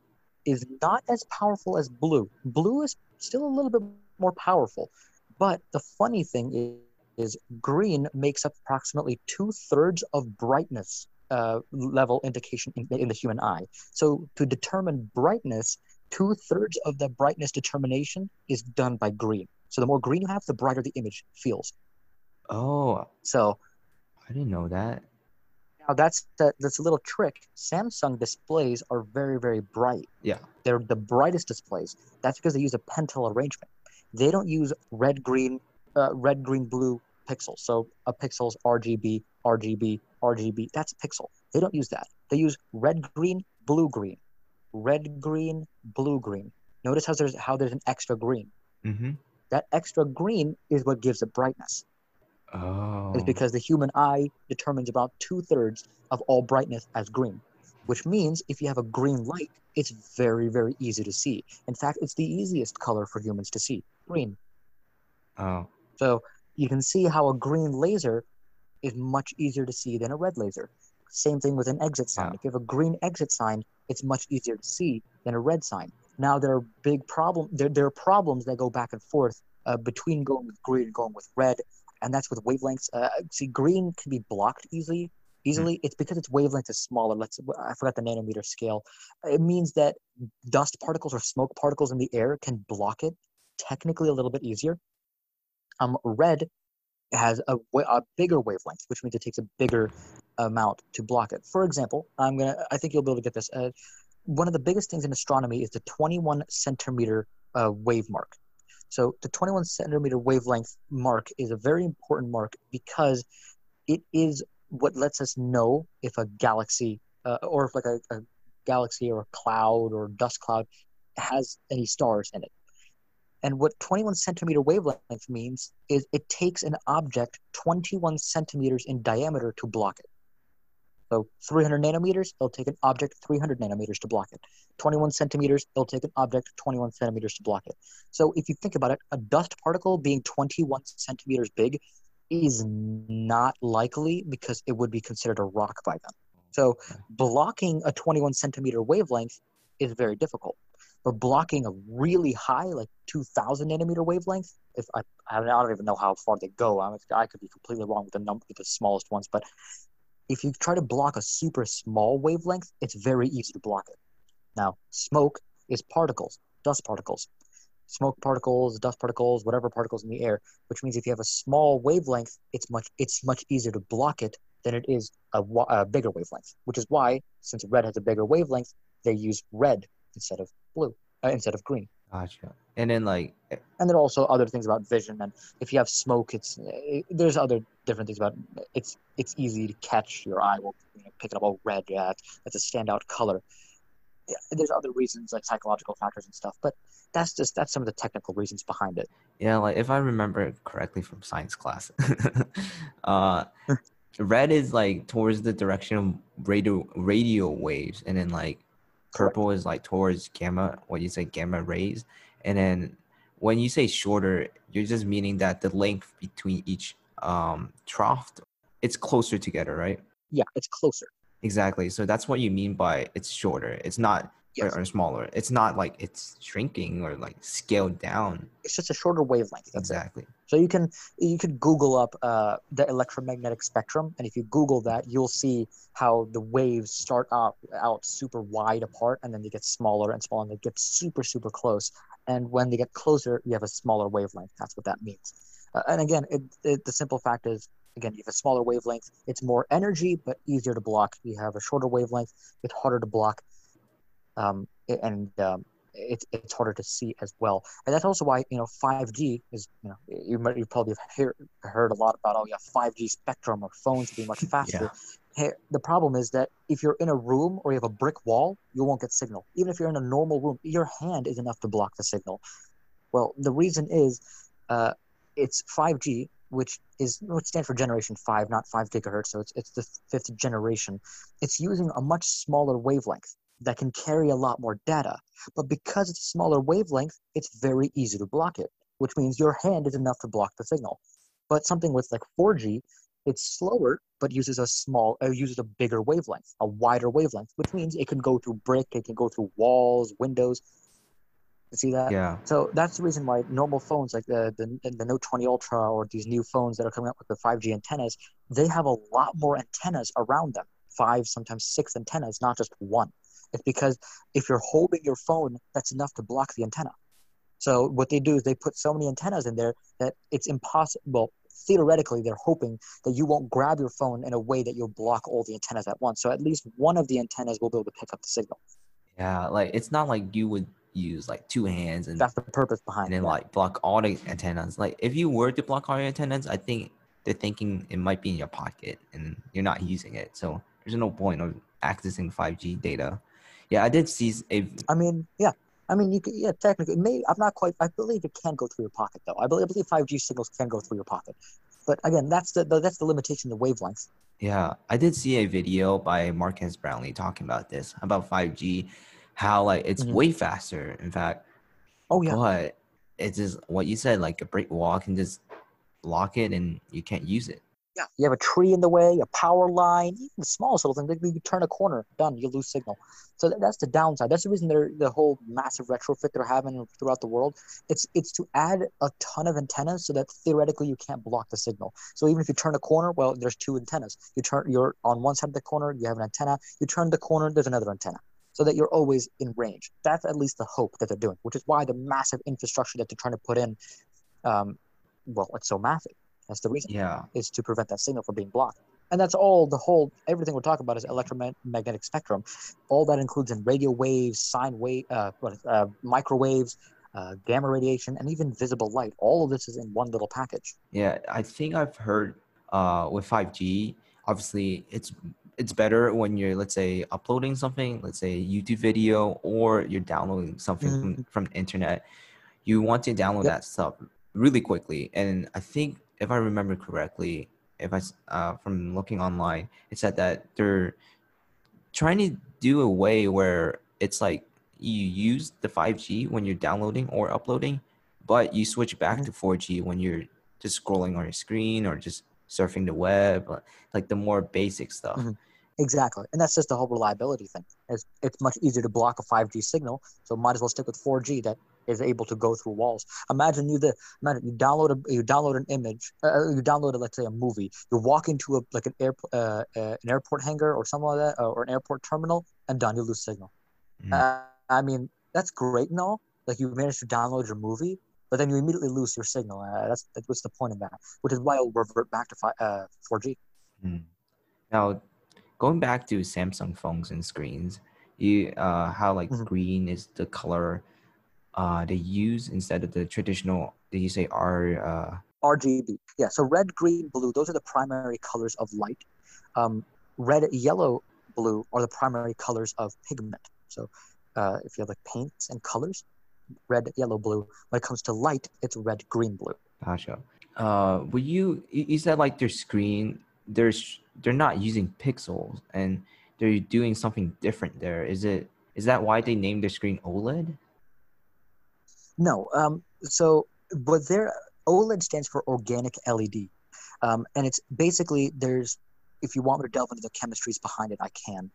is not as powerful as blue. Blue is still a little bit more powerful. But the funny thing is green makes up approximately 2/3 of brightness level indication in the human eye. So to determine brightness, 2/3 of the brightness determination is done by green. So the more green you have, the brighter the image feels. Oh, so I didn't know that. Now that's a little trick. Samsung displays are very, very bright. Yeah, they're the brightest displays. That's because they use a pentel arrangement. They don't use red, green, blue pixels. So a pixel's RGB, RGB, RGB. That's pixel. They don't use that. They use red, green, blue, green. Red, green, blue, green. Notice how there's an extra green. Mm-hmm. That extra green is what gives it brightness. Oh. It's because the human eye determines about 2/3 of all brightness as green, which means if you have a green light, it's very, very easy to see. In fact, it's the easiest color for humans to see, green. Oh. So you can see how a green laser is much easier to see than a red laser. Same thing with an exit sign. If you have a green exit sign, it's much easier to see than a red sign. Now there are there are problems that go back and forth between going with green and going with red, and that's with wavelengths. See, green can be blocked easily. It's because its wavelength is smaller. I forgot the nanometer scale. It means that dust particles or smoke particles in the air can block it technically a little bit easier. Red has a bigger wavelength, which means it takes a bigger amount to block it. For example, I think you'll be able to get this. One of the biggest things in astronomy is the 21 centimeter wave mark. So the 21 centimeter wavelength mark is a very important mark because it is what lets us know if a galaxy or if like a galaxy or a cloud or dust cloud has any stars in it. And what 21 centimeter wavelength means is it takes an object 21 centimeters in diameter to block it. So 300 nanometers, it'll take an object 300 nanometers to block it. 21 centimeters, it'll take an object 21 centimeters to block it. So if you think about it, a dust particle being 21 centimeters big is not likely because it would be considered a rock by them. So blocking a 21 centimeter wavelength is very difficult. Or blocking a really high, like 2,000 nanometer wavelength. If I don't even know how far they go. I could be completely wrong with the smallest ones. But if you try to block a super small wavelength, it's very easy to block it. Now, smoke is particles, dust particles, smoke particles, dust particles, whatever particles in the air. Which means if you have a small wavelength, it's much easier to block it than it is a bigger wavelength. Which is why, since red has a bigger wavelength, they use red instead of blue, instead of green. Gotcha. And then and there are also other things about vision. And if you have smoke, there's other different things about it. It's easy to catch. Your eye will pick it up. Oh, red, yeah, that's a standout color. Yeah, there's other reasons like psychological factors and stuff, but that's some of the technical reasons behind it. Yeah, like if I remember correctly from science class, red is like towards the direction of radio waves, and then purple is like towards gamma, what you say, gamma rays. And then when you say shorter, you're just meaning that the length between each trough, it's closer together, right? Yeah, it's closer. Exactly. So that's what you mean by it's shorter. It's not yes. or smaller. It's not like it's shrinking or like scaled down. It's just a shorter wavelength. Exactly. So you could Google up the electromagnetic spectrum, and if you Google that, you'll see how the waves start out super wide apart, and then they get smaller and smaller, and they get super, super close. And when they get closer, you have a smaller wavelength. That's what that means. And again, the simple fact is, again, you have a smaller wavelength. It's more energy, but easier to block. You have a shorter wavelength. It's harder to block, it's harder to see as well. And that's also why 5G is you probably have heard a lot about 5G spectrum or phones being much faster. Yeah. Hey, the problem is that if you're in a room or you have a brick wall, you won't get signal. Even if you're in a normal room, your hand is enough to block the signal. Well, the reason is it's 5G, which stands for Generation 5, not 5 gigahertz. So it's the fifth generation. It's using a much smaller wavelength that can carry a lot more data. But because it's a smaller wavelength, it's very easy to block it, which means your hand is enough to block the signal. But something with 4G, it's slower, but uses a bigger wavelength, a wider wavelength, which means it can go through brick, it can go through walls, windows. See that? Yeah. So that's the reason why normal phones like the Note 20 Ultra or these new phones that are coming up with the 5G antennas, they have a lot more antennas around them, 5, sometimes 6 antennas, not just one. It's because if you're holding your phone, that's enough to block the antenna. So what they do is they put so many antennas in there that it's impossible. Theoretically, they're hoping that you won't grab your phone in a way that you'll block all the antennas at once. So at least one of the antennas will be able to pick up the signal. Yeah, it's not like you would use two hands, and that's the purpose behind it. And then block all the antennas. If you were to block all your antennas, I think they're thinking it might be in your pocket and you're not using it. So there's no point of accessing 5G data. Yeah, I did see. You could, technically, I'm not quite. I believe it can go through your pocket though. I believe 5G signals can go through your pocket, but again, that's the limitation of wavelengths. Yeah, I did see a video by Marques Brownlee talking about this, about 5G. How it's mm-hmm. way faster, in fact. Oh yeah. But it's just what you said, a brick wall can just block it and you can't use it. Yeah. You have a tree in the way, a power line, even the smallest little thing. You turn a corner, done, you lose signal. So that's the downside. That's the reason the whole massive retrofit they're having throughout the world. It's to add a ton of antennas so that theoretically you can't block the signal. So even if you turn a corner, well, there's two antennas. You're on one side of the corner, you have an antenna. You turn the corner, there's another antenna. So that you're always in range. That's at least the hope that they're doing, which is why the massive infrastructure that they're trying to put in, it's so massive. That's the reason. Yeah, is to prevent that signal from being blocked. And that's all. Everything we're talking about is electromagnetic spectrum. All that includes in radio waves, sine wave, microwaves, gamma radiation, and even visible light. All of this is in one little package. Yeah, I think I've heard with 5G, obviously it's better when you're, let's say, uploading something, let's say YouTube video, or you're downloading something mm-hmm. from the internet. You want to download yep. that stuff really quickly. And I think, if I remember correctly, from looking online, it said that they're trying to do a way where it's you use the 5G when you're downloading or uploading, but you switch back mm-hmm. to 4G when you're just scrolling on your screen or just surfing the web, the more basic stuff. Mm-hmm. Exactly. And that's just the whole reliability thing. It's much easier to block a 5G signal, so might as well stick with 4G that is able to go through walls. Imagine you download an image, let's say a movie. You walk into an airport hangar or something like that, or an airport terminal, and done, you lose signal. Mm-hmm. That's great and all. You managed to download your movie, but then you immediately lose your signal. That's what's the point of that, which is why it'll revert back to 4G. Mm. Now, going back to Samsung phones and screens, mm-hmm. green is the color they use instead of the traditional. Did you say RGB? Yeah. So red, green, blue. Those are the primary colors of light. Red, yellow, blue are the primary colors of pigment. So if you have paints and colors. Red, yellow, blue. When it comes to light, it's red, green, blue. Gotcha. You said their screen, they're not using pixels and they're doing something different there. Is that why they named their screen OLED? No. But their OLED stands for organic LED. And it's basically, if you want me to delve into the chemistries behind it, I can.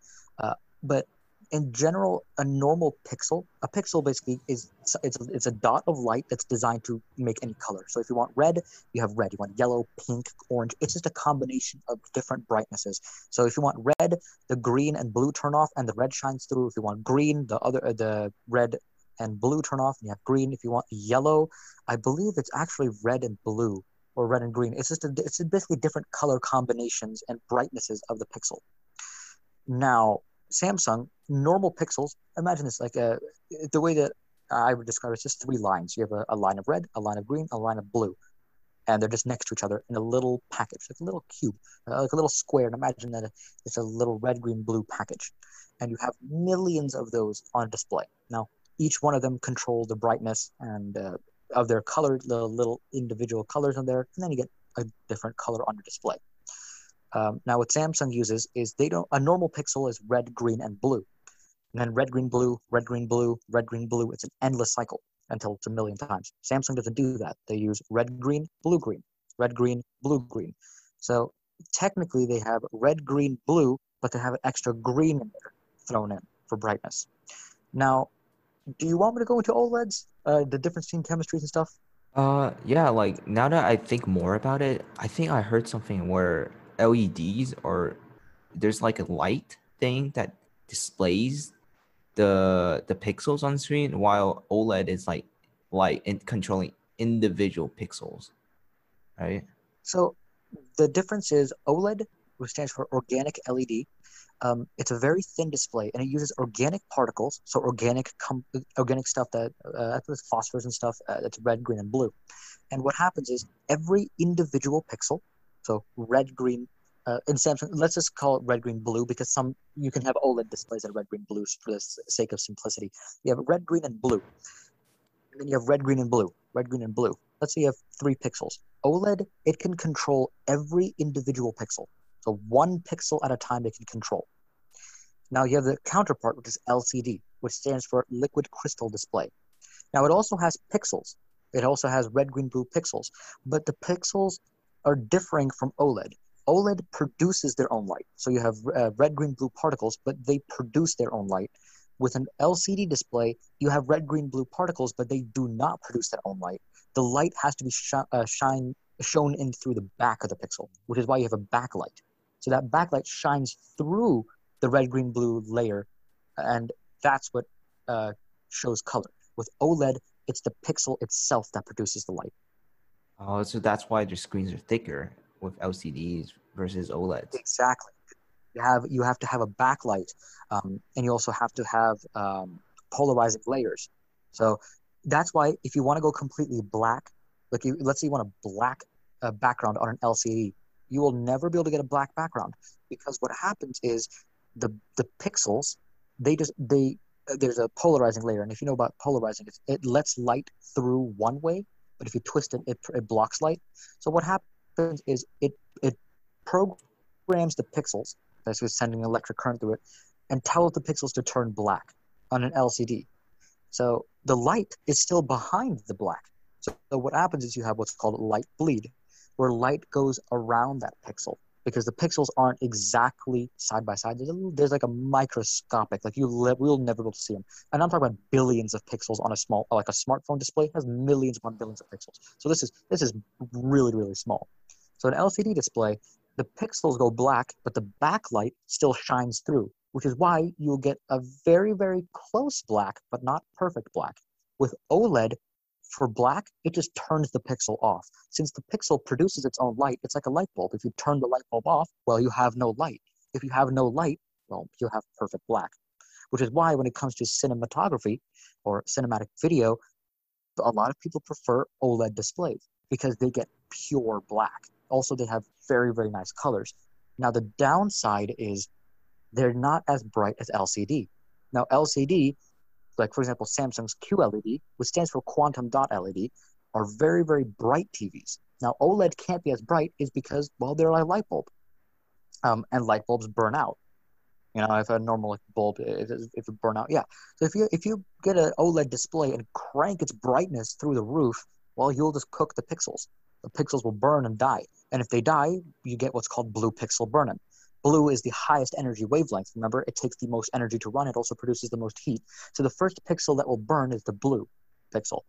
But in general, a normal pixel, a pixel basically is it's a dot of light that's designed to make any color. So if you want red, you have red. You want yellow, pink, orange. It's just a combination of different brightnesses. So if you want red, the green and blue turn off and the red shines through. If you want green, the red and blue turn off and you have green. If you want yellow, I believe it's actually red and blue or red and green. It's just it's basically different color combinations and brightnesses of the pixel. Now, Samsung, normal pixels, imagine this, like the way that I would describe it, it's just three lines. You have a line of red, a line of green, a line of blue, and they're just next to each other in a little package, like a little cube, like a little square. And imagine that it's a little red, green, blue package, and you have millions of those on display. Now, each one of them control the brightness and of their color, the little individual colors on there, and then you get a different color on your display. Now, what Samsung uses is a normal pixel is red, green, and blue. And then red, green, blue, red, green, blue, red, green, blue. It's an endless cycle until it's a million times. Samsung doesn't do that. They use red, green, blue, green, red, green, blue, green. So technically they have red, green, blue, but they have an extra green in there thrown in for brightness. Now, do you want me to go into OLEDs, the difference between chemistries and stuff? Yeah, like now that I think more about it, I think I heard something where LEDs or there's like a light thing that displays the pixels on screen, while OLED is like light and controlling individual pixels, right? So the difference is OLED, which stands for organic LED, it's a very thin display and it uses organic particles, so organic stuff that with phosphors and stuff that's red, green, and blue. And what happens is every individual pixel, so red, green, in Samsung, let's just call it red, green, blue, because you can have OLED displays that are red, green, blue for the sake of simplicity. You have red, green, and blue. And then you have red, green, and blue, red, green, and blue. Let's say you have 3 pixels. OLED, it can control every individual pixel. So 1 pixel at a time they can control. Now you have the counterpart, which is LCD, which stands for liquid crystal display. Now it also has pixels. It also has red, green, blue pixels, but the pixels are differing from OLED. OLED produces their own light. So you have red, green, blue particles, but they produce their own light. With an LCD display, you have red, green, blue particles, but they do not produce their own light. The light has to be shown in through the back of the pixel, which is why you have a backlight. So that backlight shines through the red, green, blue layer, and that's what shows color. With OLED, it's the pixel itself that produces the light. Oh, so that's why their screens are thicker with LCDs versus OLEDs. Exactly. You have to have a backlight, and you also have to have polarizing layers. So that's why if you want to go completely black, like let's say you want a black background on an LCD, you will never be able to get a black background, because what happens is the pixels, there's a polarizing layer, and if you know about polarizing, it lets light through one way, but if you twist it, it blocks light. So what happens is it programs the pixels, basically sending electric current through it, and tells the pixels to turn black on an LCD. So the light is still behind the black. So what happens is you have what's called light bleed, where light goes around that pixel, because the pixels aren't exactly side by side. There's like a microscopic, like we'll never be able to see them. And I'm talking about billions of pixels on like a smartphone display has millions upon billions of pixels. So this is really, really small. So an LCD display, the pixels go black, but the backlight still shines through, which is why you'll get a very, very close black, but not perfect black. With OLED, for black, it just turns the pixel off. Since the pixel produces its own light, it's like a light bulb. If you turn the light bulb off, well, you have no light. If you have no light, well, you'll have perfect black, which is why when it comes to cinematography or cinematic video, a lot of people prefer OLED displays because they get pure black. Also, they have very, very nice colors. Now, the downside is they're not as bright as LCD. Now, LCD, like for example, Samsung's QLED, which stands for quantum dot LED, are very, very bright TVs. Now, OLED can't be as bright is because, well, they're a light bulb, and light bulbs burn out. You know, if a normal bulb, if it burn out, yeah. So if you get an OLED display and crank its brightness through the roof, well, you'll just cook the pixels. The pixels will burn and die. And if they die, you get what's called blue pixel burn-in. Blue is the highest energy wavelength. Remember, it takes the most energy to run. It also produces the most heat. So the first pixel that will burn is the blue pixel,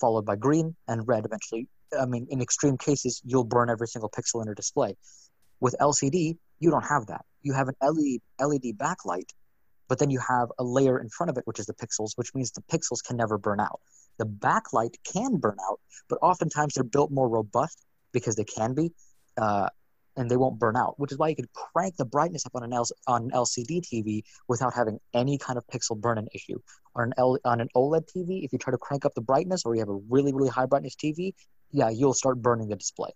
followed by green and red eventually. I mean, in extreme cases, you'll burn every single pixel in your display. With LCD, you don't have that. You have an LED backlight, but then you have a layer in front of it, which is the pixels, which means the pixels can never burn out. The backlight can burn out, but oftentimes they're built more robust because they can be, and they won't burn out, which is why you can crank the brightness up on an LCD TV without having any kind of pixel burn-in issue. On an OLED TV, if you try to crank up the brightness or you have a really, really high brightness TV, yeah, you'll start burning the display.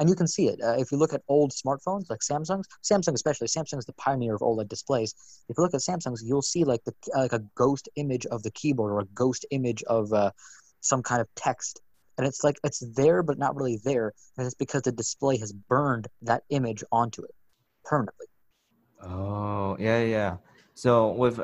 And you can see it. If you look at old smartphones like Samsung's, Samsung especially, Samsung is the pioneer of OLED displays. If you look at Samsung's, you'll see like a ghost image of the keyboard or a ghost image of some kind of text. And it's like it's there but not really there, and it's because the display has burned that image onto it permanently. Oh, yeah. So with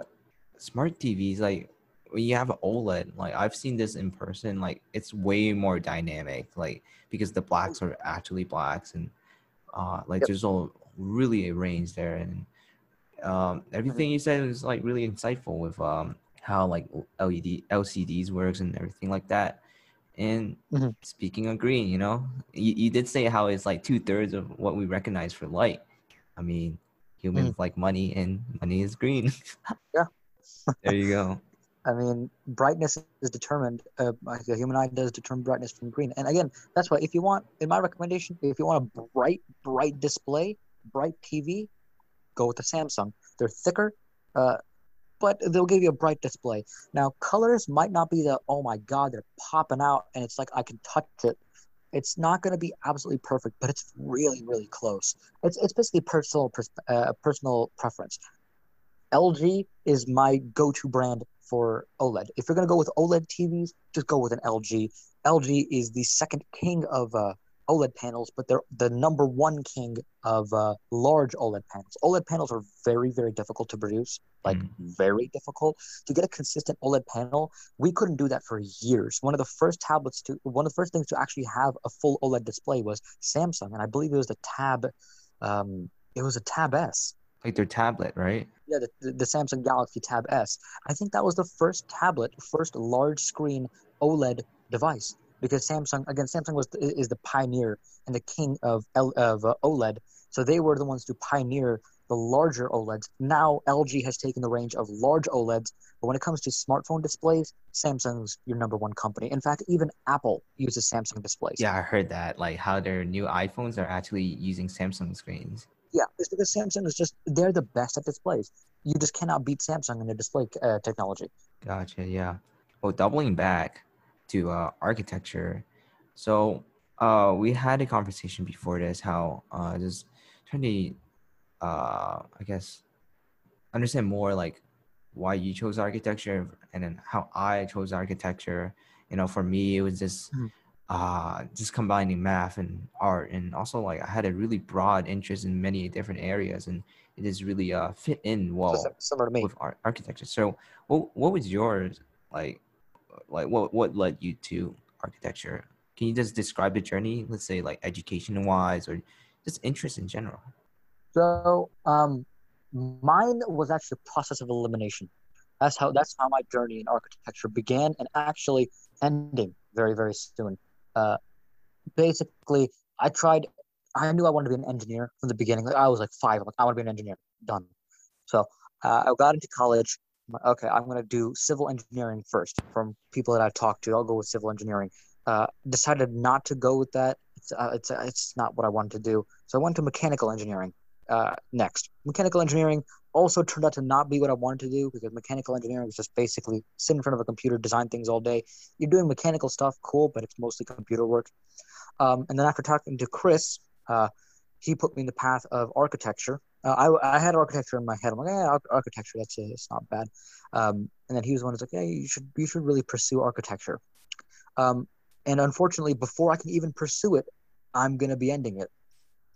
smart TVs, like when you have OLED, like I've seen this in person, like it's way more dynamic, like because the blacks are actually blacks, and like there's all really a range there, and everything you said was like really insightful with how like LCDs works and everything like that. And speaking of green, you know, you did say how it's like 2/3 of what we recognize for light. I mean, humans like money, and money is green. Yeah. There you go. I mean, brightness is determined. The human eye does determine brightness from green. And again, that's why if you want, in my recommendation, if you want a bright display, bright TV, go with the Samsung. They're thicker, but they'll give you a bright display. Now, colors might not be the, oh my God, they're popping out and it's like I can touch it. It's not going to be absolutely perfect, but it's really, really close. It's basically personal preference. LG is my go-to brand for OLED. If you're going to go with OLED TVs, just go with an LG. LG is the second king of OLED panels, but they're the number one king of large OLED panels. OLED panels are very, very difficult to produce, like very difficult. To get a consistent OLED panel, we couldn't do that for years. One of the first things to actually have a full OLED display was Samsung, and I believe it was the Tab, Tab S. Like their tablet, right? Yeah, the Samsung Galaxy Tab S. I think that was the first tablet, first large screen OLED device. Because Samsung is the pioneer and the king of OLED. So they were the ones to pioneer the larger OLEDs. Now LG has taken the range of large OLEDs, but when it comes to smartphone displays, Samsung's your number one company. In fact, even Apple uses Samsung displays. Yeah, I heard that. Like how their new iPhones are actually using Samsung screens. Yeah, it's because Samsung is they're the best at displays. You just cannot beat Samsung in their display technology. Gotcha, yeah. Well, doubling back to architecture. So we had a conversation before this, how just trying to, I guess, understand more like why you chose architecture and then how I chose architecture. You know, for me, it was just combining math and art. And also like I had a really broad interest in many different areas, and it is really fit in well with architecture. So what was yours like what led you to architecture? Can you just describe the journey, let's say like education wise or just interest in general? So mine was actually a process of elimination. That's how my journey in architecture began and actually ending very, very soon. Basically I knew I wanted to be an engineer from the beginning. Like I was like 5, I'm like, I want to be an engineer, done. So I got into college. Okay, I'm going to do civil engineering first. From people that I've talked to, I'll go with civil engineering. Decided not to go with that. It's not what I wanted to do. So I went to mechanical engineering next. Mechanical engineering also turned out to not be what I wanted to do, because mechanical engineering was just basically sit in front of a computer, design things all day. You're doing mechanical stuff, cool, but it's mostly computer work. And then after talking to Chris, he put me in the path of architecture. I had architecture in my head. I'm like, yeah, architecture, that's it. It's not bad. And then he was the one who's like, yeah, you should really pursue architecture. And unfortunately, before I can even pursue it, I'm going to be ending it.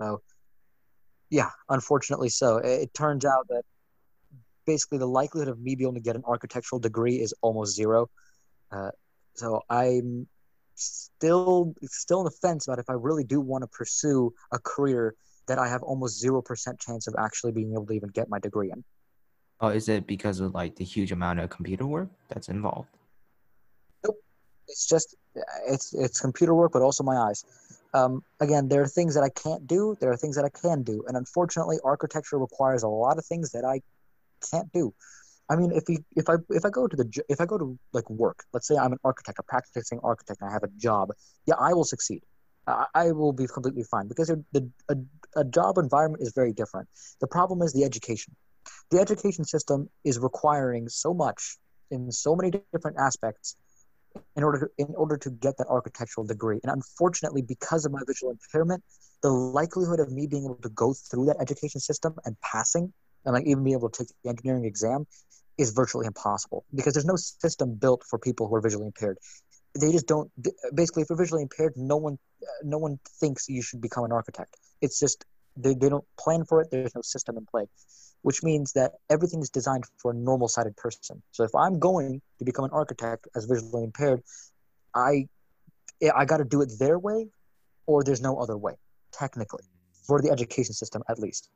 So, yeah, unfortunately so. It turns out that basically the likelihood of me being able to get an architectural degree is almost zero. So I'm still on the fence about if I really do want to pursue a career that I have almost 0% chance of actually being able to even get my degree in. Oh, is it because of like the huge amount of computer work that's involved? Nope. It's just, it's computer work, but also my eyes. Again, there are things that I can't do. There are things that I can do. And unfortunately, architecture requires a lot of things that I can't do. I mean, if I go to like work, let's say I'm an architect, a practicing architect, and I have a job, yeah, I will succeed. I will be completely fine because a job environment is very different. The problem is the education. The education system is requiring so much in so many different aspects in order to get that architectural degree. And unfortunately, because of my visual impairment, the likelihood of me being able to go through that education system and passing and like even be able to take the engineering exam is virtually impossible because there's no system built for people who are visually impaired. They just don't. Basically, if you're visually impaired, no one thinks you should become an architect. It's just they don't plan for it. There's no system in play, which means that everything is designed for a normal-sighted person. So if I'm going to become an architect as visually impaired, I got to do it their way, or there's no other way, technically, for the education system at least.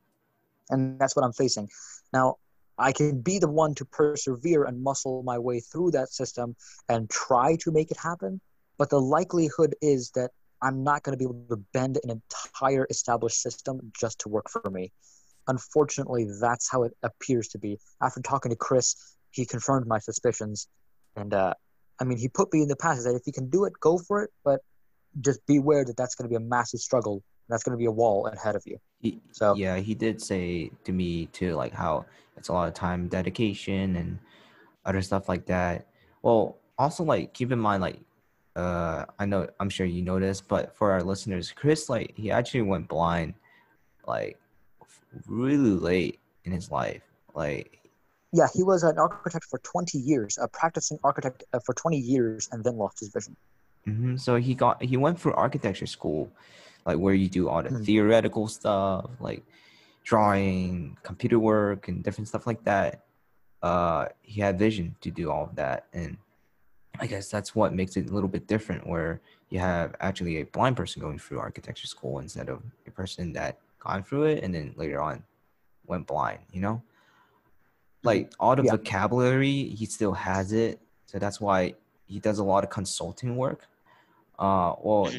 And that's what I'm facing now. I can be the one to persevere and muscle my way through that system and try to make it happen. But the likelihood is that I'm not going to be able to bend an entire established system just to work for me. Unfortunately, that's how it appears to be. After talking to Chris, he confirmed my suspicions. And I mean, he put me in the passage that if you can do it, go for it. But just beware that that's going to be a massive struggle. And that's going to be a wall ahead of you. So yeah, he did say to me too, like how it's a lot of time, dedication, and other stuff like that. Well, also like keep in mind, like I know, I'm sure you know this, but for our listeners, Chris, like he actually went blind, like really late in his life. Like yeah, he was an architect for 20 years, a practicing architect for 20 years, and then lost his vision. Mm-hmm. So he went through architecture school. Like where you do all the theoretical stuff, like drawing, computer work, and different stuff like that. He had vision to do all of that. And I guess that's what makes it a little bit different where you have actually a blind person going through architecture school instead of a person that gone through it and then later on went blind, you know? Like all the vocabulary, he still has it. So that's why he does a lot of consulting work. Well,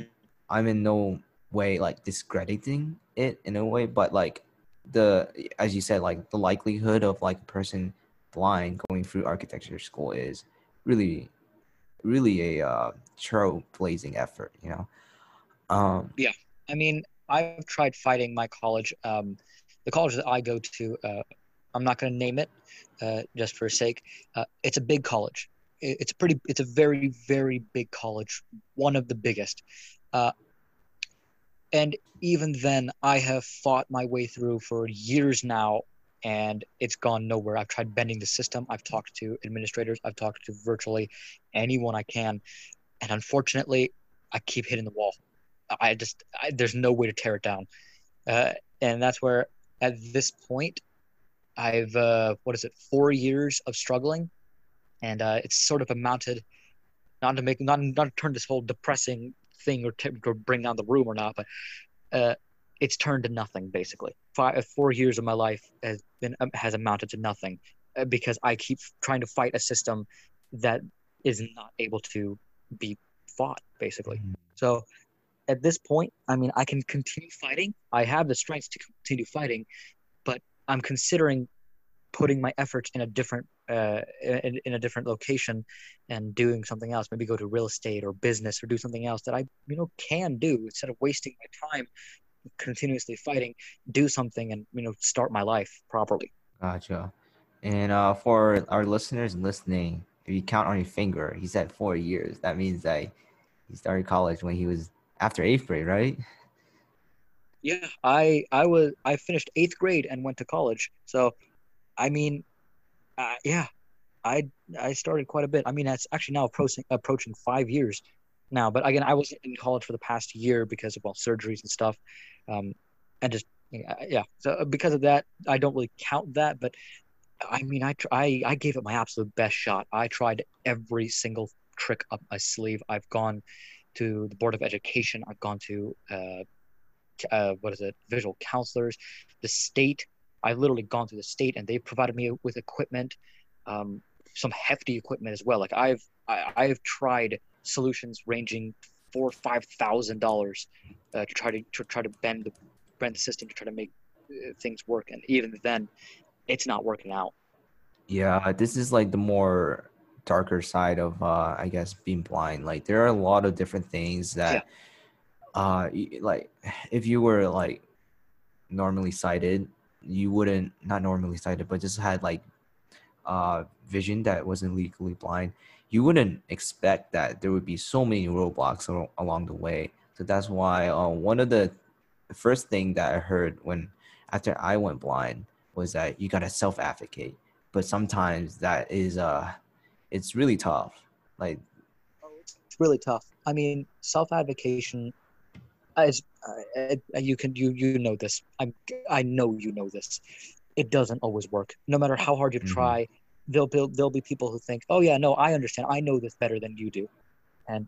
I'm in no way like discrediting it in a way, but like as you said, like the likelihood of like a person blind going through architecture school is really, really a trailblazing effort, you know? Yeah. I mean, I've tried fighting my college. The college that I go to, I'm not going to name it just for sake. It's a big college. It's a very, very big college. One of the biggest. And even then, I have fought my way through for years now, and it's gone nowhere. I've tried bending the system. I've talked to administrators. I've talked to virtually anyone I can. And unfortunately, I keep hitting the wall. There's no way to tear it down. And that's where, at this point, I've, 4 years of struggling. And it's sort of amounted, not to turn this whole depressing thing or bring down the room or not, but it's turned to nothing basically. 4 years of my life has amounted to nothing because I keep trying to fight a system that is not able to be fought basically. Mm-hmm. So at this point, I mean, I can continue fighting. I have the strength to continue fighting, but I'm considering putting my efforts in a different in a different location and doing something else, maybe go to real estate or business or do something else that I, you know, can do instead of wasting my time continuously fighting, do something and, you know, start my life properly. Gotcha. And for our listeners listening, if you count on your finger, he said 4 years. That means that he started college when he was after 8th grade, right? Yeah, I finished 8th grade and went to college. So, I mean, yeah, I started quite a bit. I mean, that's actually now approaching 5 years now. But again, I was in college for the past year because of all surgeries and stuff, and just yeah. So because of that, I don't really count that. But I mean, I gave it my absolute best shot. I tried every single trick up my sleeve. I've gone to the Board of Education. I've gone to visual counselors, the state. I've literally gone through the state, and they provided me with equipment, some hefty equipment as well. Like I've tried solutions ranging $4,000 or $5,000 to try to bend the system to try to make things work, and even then, it's not working out. Yeah, this is like the more darker side of I guess being blind. Like there are a lot of different things that, yeah. Like if you were like normally sighted, you wouldn't not normally sighted, but just had like vision that wasn't legally blind. You wouldn't expect that there would be so many roadblocks along the way. So that's why one of the first thing that I heard when after I went blind was that you gotta self-advocate. But sometimes that is it's really tough. Like it's really tough. I mean, self-advocation as you know this. I know you know this. It doesn't always work. No matter how hard you try, there'll be people who think, "Oh yeah, no, I understand. I know this better than you do," and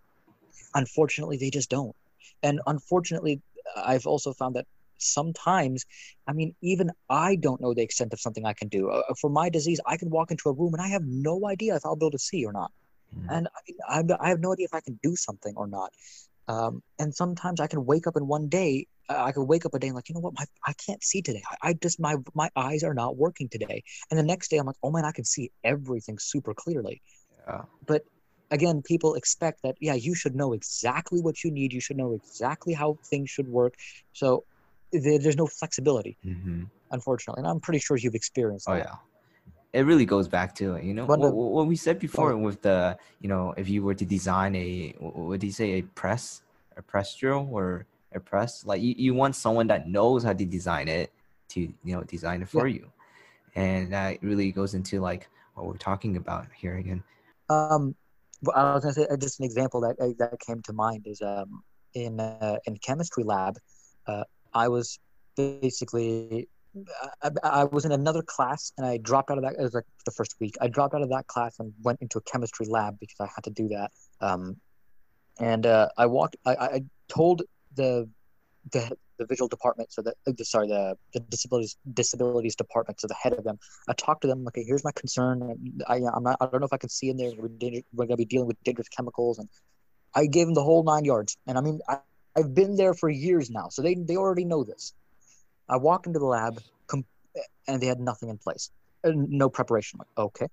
unfortunately, they just don't. And unfortunately, I've also found that sometimes, I mean, even I don't know the extent of something I can do. For my disease, I can walk into a room and I have no idea if I'll be able to see or not, and I mean, I have no idea if I can do something or not. And sometimes I can wake up in one day. I could wake up a day and like, you know what, I can't see today. I just, my eyes are not working today. And the next day I'm like, oh man, I can see everything super clearly. Yeah. But again, people expect that, yeah, you should know exactly what you need. You should know exactly how things should work. So there's no flexibility, unfortunately. And I'm pretty sure you've experienced that. Oh yeah. It really goes back to, you know, what we said before with the, you know, if you were to design a, what do you say, a press drill, like you want someone that knows how to design it to, you know, design it for you. And that really goes into like what we're talking about here again. I was going to say just an example that came to mind is in chemistry lab, I was basically, I was in another class and I dropped out of that. It was like the first week. I dropped out of that class and went into a chemistry lab because I had to do that. I told the visual department, so the disabilities department, so the head of them. I talked to them. Okay, here's my concern. I don't know if I can see in there. We're gonna be dealing with dangerous chemicals, and I gave them the whole 9 yards. And I mean, I've been there for years now, so they already know this. I walked into the lab, and they had nothing in place, no preparation. I'm like, okay,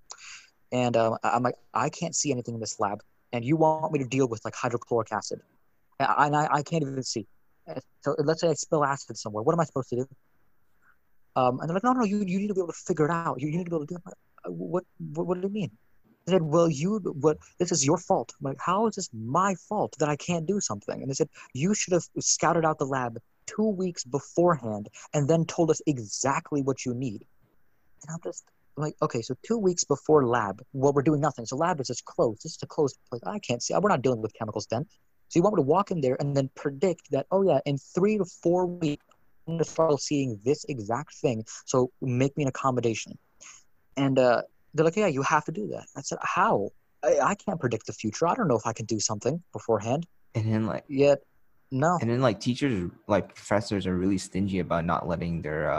and I'm like, I can't see anything in this lab, and you want me to deal with like hydrochloric acid, and I can't even see. So let's say I spill acid somewhere. What am I supposed to do? And they're like, no, you need to be able to figure it out. You need to be able to do it. What do you mean? They said, well, this is your fault. I'm like, how is this my fault that I can't do something? And they said, you should have scouted out the lab 2 weeks beforehand and then told us exactly what you need. And I'm just like, okay, so 2 weeks before lab, well, we're doing nothing. So lab is just closed. This is a closed place. I can't see. We're not dealing with chemicals then. So you want me to walk in there and then predict that, oh yeah, in 3 to 4 weeks, I'm going to start seeing this exact thing. So make me an accommodation. And they're like, yeah, you have to do that. I said, how? I can't predict the future. I don't know if I can do something beforehand. And then like, yet, no. And then like teachers, like professors are really stingy about not letting their,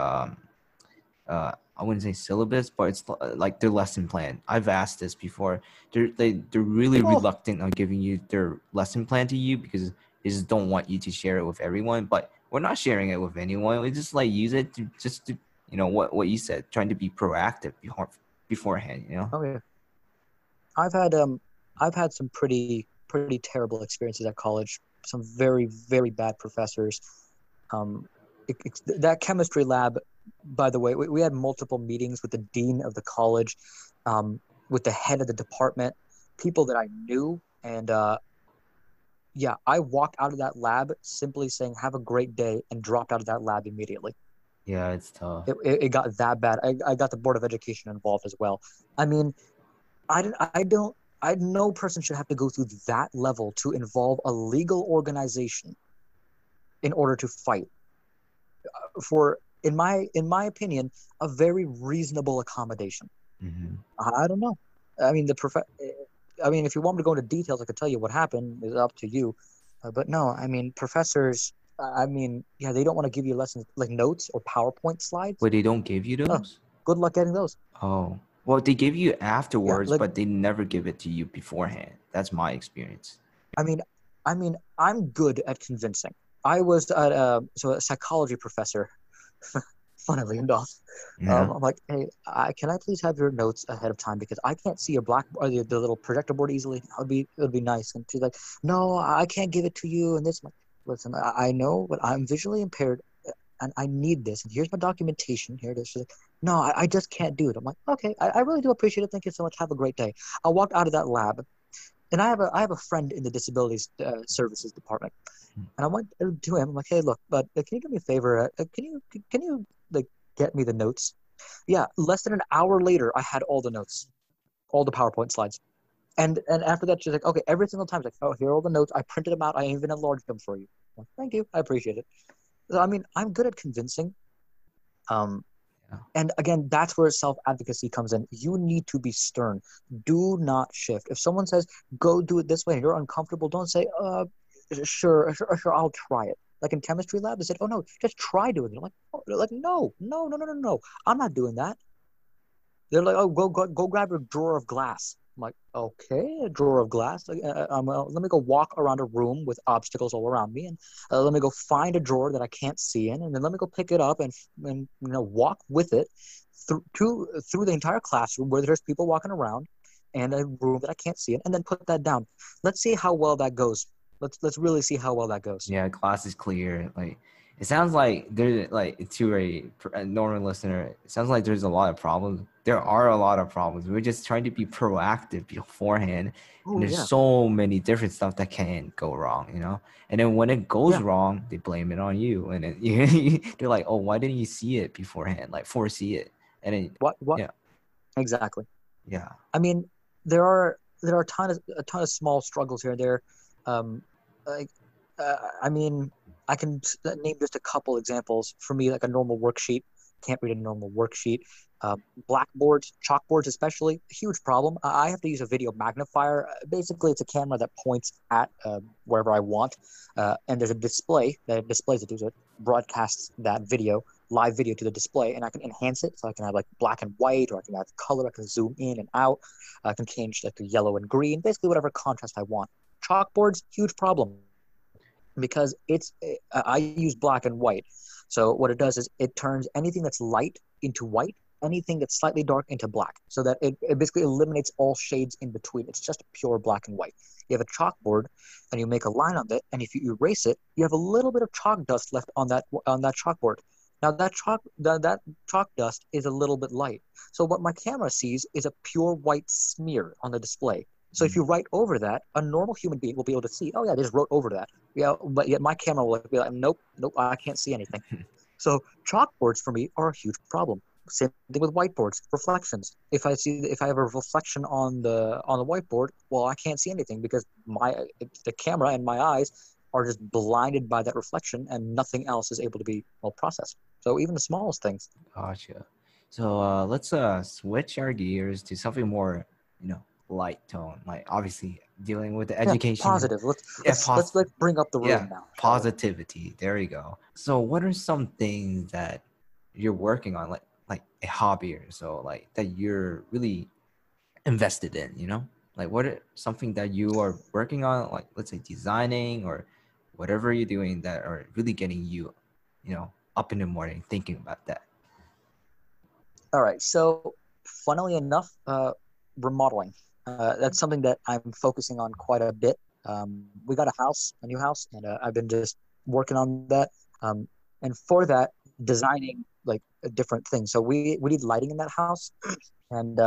I wouldn't say syllabus, but it's like their lesson plan. I've asked this before. They're really reluctant on giving you their lesson plan to you because they just don't want you to share it with everyone. But we're not sharing it with anyone. We just like use it to just to, you know, what you said, trying to be proactive beforehand, you know? Oh yeah. I've had some pretty terrible experiences at college. Some very, very bad professors. That chemistry lab, by the way, we had multiple meetings with the dean of the college, with the head of the department, people that I knew. And yeah, I walked out of that lab simply saying, have a great day, and dropped out of that lab immediately. Yeah, it's tough. It got that bad. I got the Board of Education involved as well. I mean, no person should have to go through that level to involve a legal organization in order to fight for, in my opinion, a very reasonable accommodation. I don't know. I mean, if you want me to go into details, I could tell you what happened. It's up to you. But no, I mean, professors I mean, yeah, they don't want to give you lessons like notes or PowerPoint slides. Wait, they don't give you those? Good luck getting those. Oh, well, they give you afterwards, yeah, like, but they never give it to you beforehand. That's my experience. I mean, I'm good at convincing. I was at a psychology professor, funnily enough. Yeah. I'm like, hey, can I please have your notes ahead of time because I can't see your blackboard, the little projector board easily. It would be nice. And she's like, no, I can't give it to you. And this, like, listen, I know, but I'm visually impaired, and I need this. And here's my documentation. Here it is. She's like, no, I just can't do it. I'm like, okay, I really do appreciate it. Thank you so much. Have a great day. I walked out of that lab. And I have a friend in the disabilities services department, and I went to him. I'm like, hey, look, but can you do me a favor? Can you like get me the notes? Yeah. Less than an hour later, I had all the notes, all the PowerPoint slides, and after that, she's like, okay, every single time, she's like, oh, here are all the notes. I printed them out. I even enlarged them for you. Like, thank you. I appreciate it. So, I mean, I'm good at convincing. And again, that's where self-advocacy comes in. You need to be stern. Do not shift. If someone says, go do it this way, and you're uncomfortable, don't say, sure, I'll try it. Like in chemistry lab, they said, oh, no, just try doing it. I'm like, oh, like, no, I'm not doing that. They're like, oh, go grab a drawer of glass. I'm like, okay, a drawer of glass. Let me go walk around a room with obstacles all around me, and let me go find a drawer that I can't see in, and then let me go pick it up and walk with it through the entire classroom where there's people walking around, and a room that I can't see in, and then put that down. Let's see how well that goes. Let's really see how well that goes. Yeah, class is clear. Like it sounds like there's like to a normal listener, it sounds like there's a lot of problems. There are a lot of problems. We're just trying to be proactive beforehand. Ooh, and there's so many different stuff that can go wrong, you know? And then when it goes wrong, they blame it on you. And they're like, oh, why didn't you see it beforehand? Like foresee it. And then, what? Yeah. Exactly. Yeah. I mean, there are a ton of small struggles here and there. I mean, I can name just a couple examples. For me, like a normal worksheet. Can't read a normal worksheet. Blackboards, chalkboards especially, huge problem. I have to use a video magnifier. Basically, it's a camera that points at wherever I want, and there's a display that displays it. It broadcasts that video, live video, to the display, and I can enhance it. So I can have like black and white, or I can have color. I can zoom in and out. I can change like to yellow and green, basically whatever contrast I want. Chalkboards, huge problem, because I use black and white. So what it does is it turns anything that's light into white, anything that's slightly dark into black, so that it basically eliminates all shades in between. It's just pure black and white. You have a chalkboard, and you make a line on it, and if you erase it, you have a little bit of chalk dust left on that chalkboard. Now that chalk dust is a little bit light. So what my camera sees is a pure white smear on the display. So if you write over that, a normal human being will be able to see, oh, yeah, they just wrote over that. Yeah, but yet my camera will be like, nope, I can't see anything. So chalkboards for me are a huge problem. Same thing with whiteboards, reflections. If I have a reflection on the whiteboard, well, I can't see anything because the camera and my eyes are just blinded by that reflection, and nothing else is able to be well processed. So even the smallest things. Gotcha. So let's switch our gears to something more, light tone, like obviously dealing with the education. Positive. Let's bring up the room now. Positivity. There you go. So what are some things that you're working on, like a hobby or so, like that you're really invested in, like what are something that you are working on, like let's say designing or whatever you're doing that are really getting you, up in the morning thinking about that? All right. So funnily enough, remodeling. That's something that I'm focusing on quite a bit. We got a new house, and I've been just working on that. And for that, designing like different things. So we need lighting in that house. And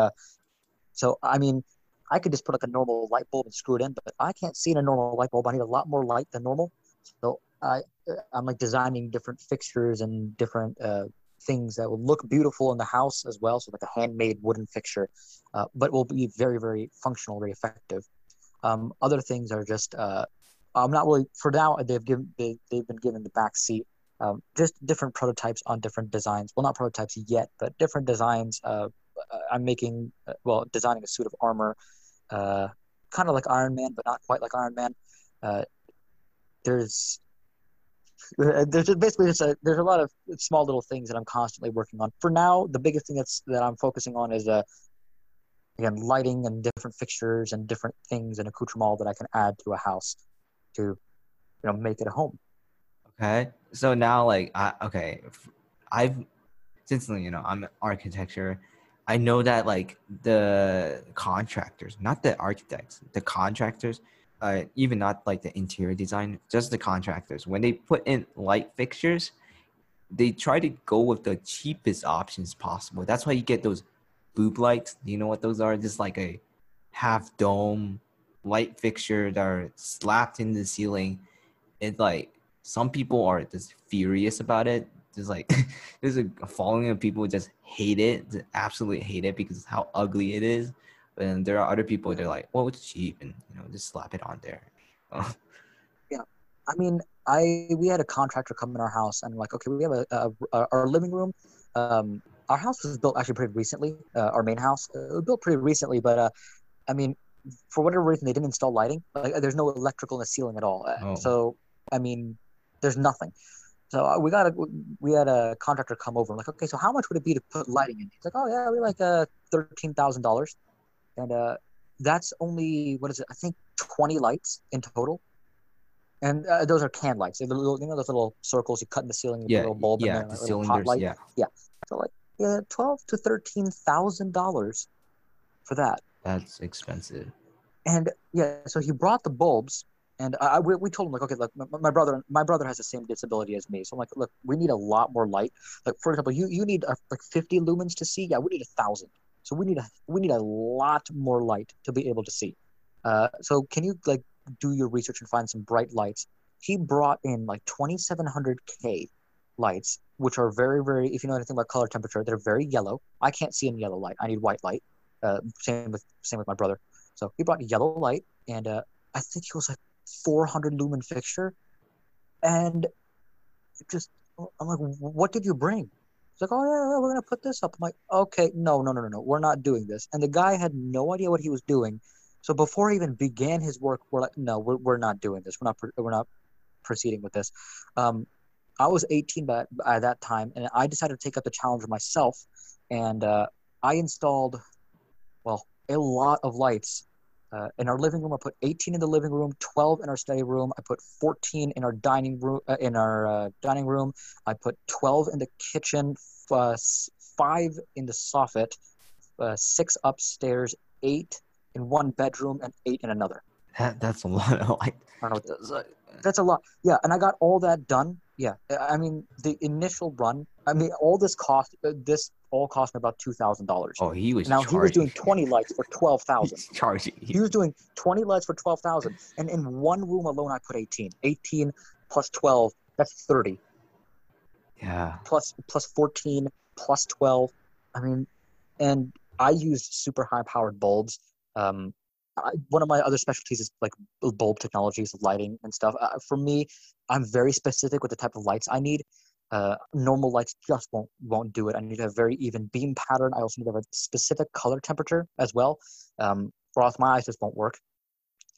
so, I mean, I could just put like a normal light bulb and screw it in, but I can't see in a normal light bulb. I need a lot more light than normal. So I'm like designing different fixtures and different things that will look beautiful in the house as well. So like a handmade wooden fixture, but will be very, very functional, very effective. Other things are just, I'm not really, for now, they've been given the back seat, just different prototypes on different designs. Well, not prototypes yet, but different designs. I'm designing a suit of armor, kind of like Iron Man, but not quite like Iron Man. There's there's a lot of small little things that I'm constantly working on. For now, the biggest thing that I'm focusing on is again, lighting and different fixtures and different things and accoutrement that I can add to a house to, make it a home. Okay. So now, I'm in architecture. I know that the contractors, not the architects, the contractors, even not the interior design, just the contractors, when they put in light fixtures, they try to go with the cheapest options possible. That's why you get those boob lights. Do you know what those are? Just like a half dome light fixture that are slapped into the ceiling. It's some people are just furious about it. Just there's a following of people who just hate it, just absolutely hate it because of how ugly it is. But then there are other people that are well, it's cheap, and just slap it on there. Yeah, I mean, we had a contractor come in our house, and okay, we have our living room. Our house was built actually pretty recently. Our main house it was built pretty recently, but I mean, for whatever reason, they didn't install lighting. There's no electrical in the ceiling at all. Oh. So I mean, there's nothing. So we had a contractor come over. I'm like, okay, so how much would it be to put lighting in? He's like, oh yeah, we $13,000, and that's only I think 20 lights in total, and those are can lights. They're the little, those little circles you cut in the ceiling. Yeah, little bulb yeah, and the cylinders. Light. Yeah, yeah. So $12,000 to $13,000 for that. That's expensive. And yeah, so he brought the bulbs. And we told him, okay, my brother has the same disability as me. So I'm look, we need a lot more light. For example, you need 50 lumens to see. Yeah, we need 1,000. So we need a lot more light to be able to see. So can you do your research and find some bright lights? He brought in 2,700K lights, which are very, very, if you know anything about color temperature, they're very yellow. I can't see in yellow light. I need white light. Same with my brother. So he brought yellow light, and I think he was 400 lumen fixture, and I'm what did you bring? It's oh yeah, we're gonna put this up. I'm okay, no, we're not doing this. And the guy had no idea what he was doing. So before he even began his work, we're no, we're not doing this. We're not proceeding with this. I was 18 by that time, and I decided to take up the challenge myself, and I installed a lot of lights. In our living room, I put 18 in the living room, 12 in our study room. I put 14 in our dining room. I put 12 in the kitchen, 5 in the soffit, 6 upstairs, 8 in one bedroom, and 8 in another. That's a lot of light. I don't know. That's a lot. Yeah, and I got all that done. Yeah, I mean the initial run. I mean all this cost. This all cost me about $2,000. Oh, he was now charging. He was doing 20 lights for $12,000. Charging. He was doing 20 lights for $12,000, and in one room alone, I put 18. 18 plus 12, that's 30. Yeah. Plus 14 plus 12. I mean, and I used super high powered bulbs. One of my other specialties is bulb technologies, lighting and stuff. For me, I'm very specific with the type of lights I need. Normal lights just won't do it. I need to have a very even beam pattern. I also need to have a specific color temperature as well. Or else my eyes just won't work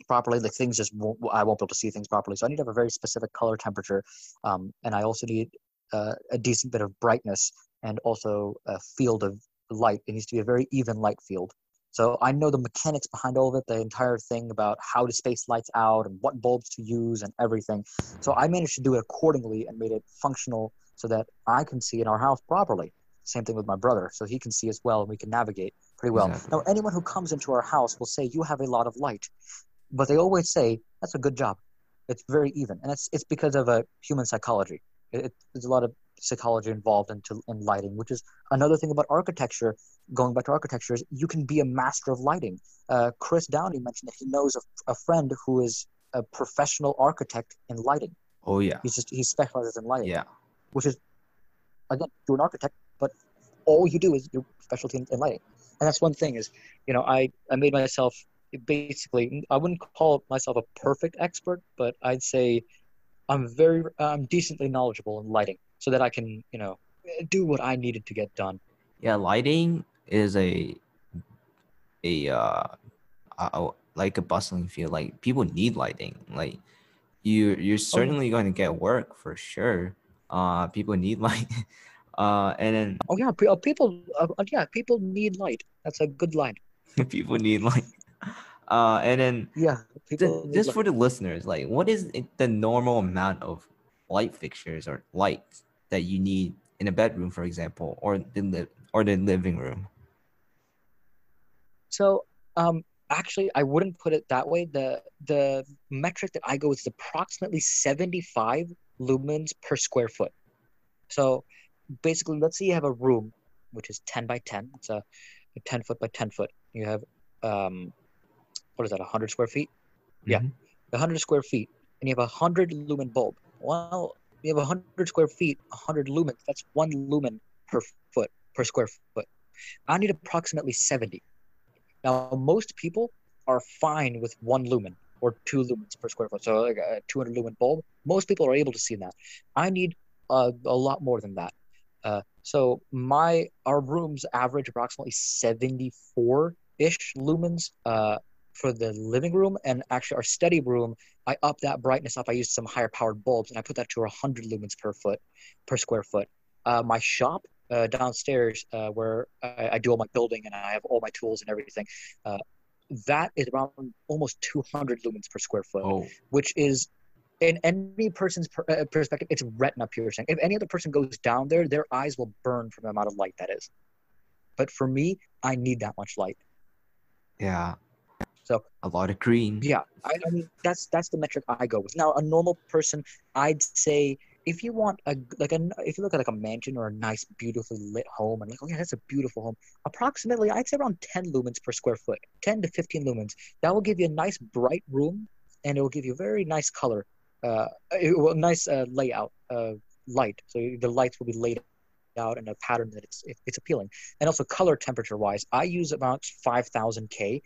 properly. I won't be able to see things properly. So I need to have a very specific color temperature. And I also need a decent bit of brightness and also a field of light. It needs to be a very even light field. So I know the mechanics behind all of it, the entire thing about how to space lights out and what bulbs to use and everything. So I managed to do it accordingly and made it functional so that I can see in our house properly. Same thing with my brother. So he can see as well, and we can navigate pretty well. Exactly. Now, anyone who comes into our house will say, you have a lot of light. But they always say, that's a good job. It's very even. And it's because of human psychology. There's a lot of psychology involved in lighting, which is another thing about architecture. Going back to architecture, is you can be a master of lighting. Chris Downey mentioned that he knows a friend who is a professional architect in lighting. Oh yeah, he specializes in lighting. Yeah, which is again, you're an architect, but all you do is your specialty in lighting, and that's one thing. Is I made myself basically. I wouldn't call myself a perfect expert, but I'd say I'm decently knowledgeable in lighting, so that I can do what I needed to get done. Yeah, lighting is a bustling field. People need lighting. you're certainly going to get work for sure. People need light. And then people need light. That's a good line. People need light. And then just for the listeners, like, what is the normal amount of light fixtures or lights that you need in a bedroom, for example, or the living room? So actually, I wouldn't put it that way. The metric that I go with is approximately 75 lumens per square foot. So basically, let's say you have a room, which is 10 by 10. It's a 10 foot by 10 foot. You have, what is that, 100 square feet? Mm-hmm. Yeah, 100 square feet. And you have a 100 lumen bulb. Well, you have 100 square feet, 100 lumens. That's 1 lumen per square foot. I need approximately 70. Now, most people are fine with 1 lumen or 2 lumens per square foot. So like a 200 lumen bulb, most people are able to see that. I need a lot more than that. So our rooms average approximately 74-ish lumens for the living room. And actually our study room, I upped that brightness up. I used some higher powered bulbs and I put that to 100 lumens per square foot. My shop downstairs where I do all my building and I have all my tools and everything, that is around almost 200 lumens per square foot, which is, in any person's perspective, it's retina piercing. If any other person goes down there, their eyes will burn from the amount of light that is. But for me, I need that much light. Yeah. So a lot of green. Yeah. I mean, that's the metric I go with. Now, a normal person, I'd say, if you want if you look at like a mansion or a nice, beautifully lit home, and like, oh yeah, that's a beautiful home. Approximately, I'd say around 10 lumens per square foot, 10 to 15 lumens. That will give you a nice bright room, and it will give you a very nice color. Layout, light. So the lights will be laid out in a pattern that it's appealing. And also color temperature wise, I use about 5,000 K,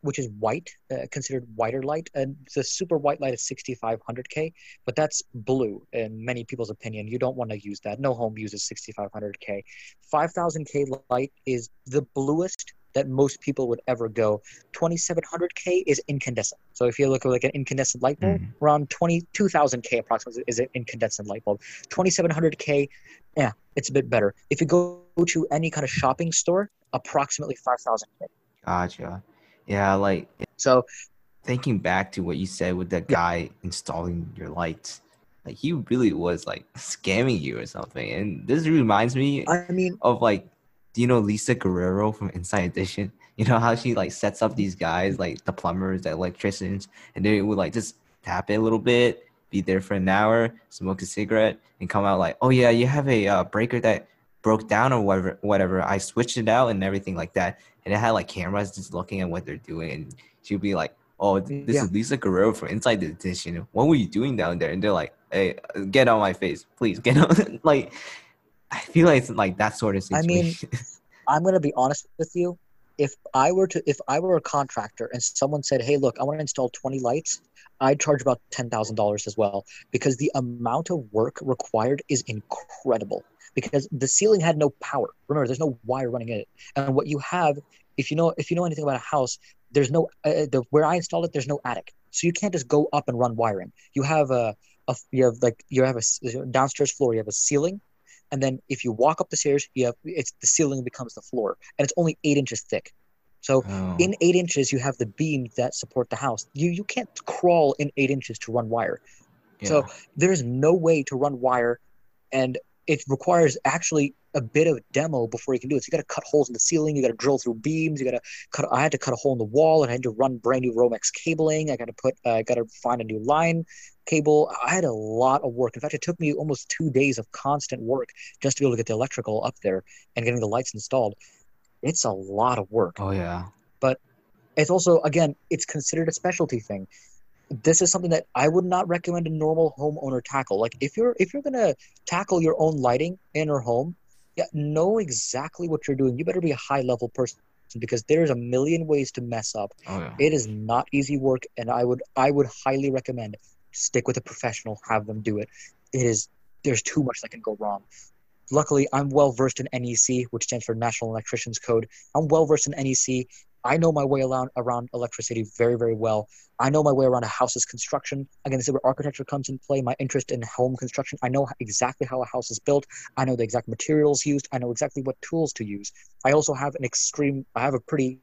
which is white, considered whiter light. And the super white light is 6,500 K, but that's blue in many people's opinion. You don't want to use that. No home uses 6,500 K. 5,000 K light is the bluest that most people would ever go. 2,700 K is incandescent. So if you look at like an incandescent light bulb, around 22,000 K approximately is an incandescent light bulb. 2,700 K, yeah, it's a bit better. If you go to any kind of shopping store, approximately 5,000 K. Gotcha. Yeah, like, so thinking back to what you said with that guy installing your lights, like he really was like scamming you or something. And this reminds me, of like, do you know Lisa Guerrero from Inside Edition? You know how she like sets up these guys, like the plumbers, the electricians, and they would like just tap it a little bit, be there for an hour, smoke a cigarette, and come out like, oh yeah, you have a breaker that broke down or whatever. I switched it out and everything like that. And it had like cameras just looking at what they're doing. And she'd be like, oh, this is Lisa Guerrero from Inside Edition. What were you doing down there? And they're like, hey, get on my face, please, get on. Like, I feel like it's like that sort of situation. I mean, I'm going to be honest with you. If I were a contractor and someone said, hey, look, I want to install 20 lights, I'd charge about $10,000 as well, because the amount of work required is incredible, because the ceiling had no power. Remember, there's no wire running in it. And what you have, if you know anything about a house, there's no, where I installed it, there's no attic. So you can't just go up and run wiring. You have a downstairs floor, you have a ceiling. And then if you walk up the stairs, the ceiling becomes the floor, and it's only 8 inches thick. So in 8 inches, you have the beams that support the house. You can't crawl in 8 inches to run wire. Yeah. So there's no way to run wire, and it requires actually a bit of demo before you can do it. So you got to cut holes in the ceiling. You got to drill through beams. I had to cut a hole in the wall, and I had to run brand new Romex cabling. I got to find a new line cable. I had a lot of work. In fact, it took me almost 2 days of constant work just to be able to get the electrical up there and getting the lights installed. It's a lot of work. Oh yeah. But it's also, again, it's considered a specialty thing. This is something that I would not recommend a normal homeowner tackle. Like if you're going to tackle your own lighting in your home, know exactly what you're doing. You better be a high level person, because there's a million ways to mess up. Oh, yeah. It is not easy work, and I would highly recommend stick with a professional, have them do it. There's too much that can go wrong. Luckily, I'm well versed in NEC, which stands for National Electricians Code. I'm well versed in NEC. I know my way around electricity very, very well. I know my way around a house's construction. Again, this is where architecture comes into play, my interest in home construction. I know exactly how a house is built. I know the exact materials used. I know exactly what tools to use. I also have a pretty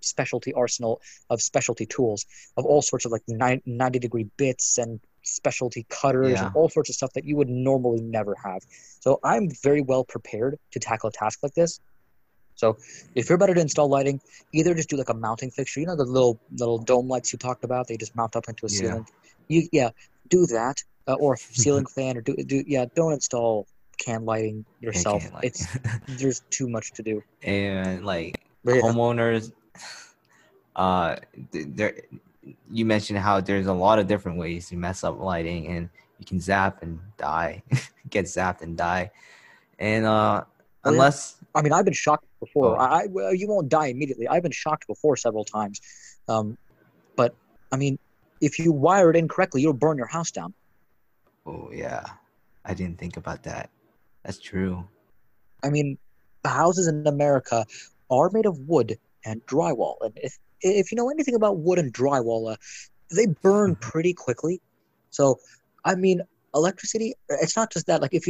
specialty arsenal of specialty tools of all sorts of like 90-degree bits and specialty cutters and all sorts of stuff that you would normally never have. So I'm very well prepared to tackle a task like this. So if you're better to install lighting, either just do like a mounting fixture. You know, the little dome lights you talked about, they just mount up into a ceiling. Do that or a ceiling fan, or don't install can lighting yourself. There's too much to do. And homeowners, you mentioned how there's a lot of different ways to mess up lighting, and you can zapped and die. And I've been shocked before. You won't die immediately. I've been shocked before several times. But I mean, if you wire it incorrectly, you'll burn your house down. Oh yeah. I didn't think about that. That's true. I mean, the houses in America are made of wood and drywall. And if you know anything about wood and drywall, they burn pretty quickly. So, I mean, electricity, it's not just that. Like if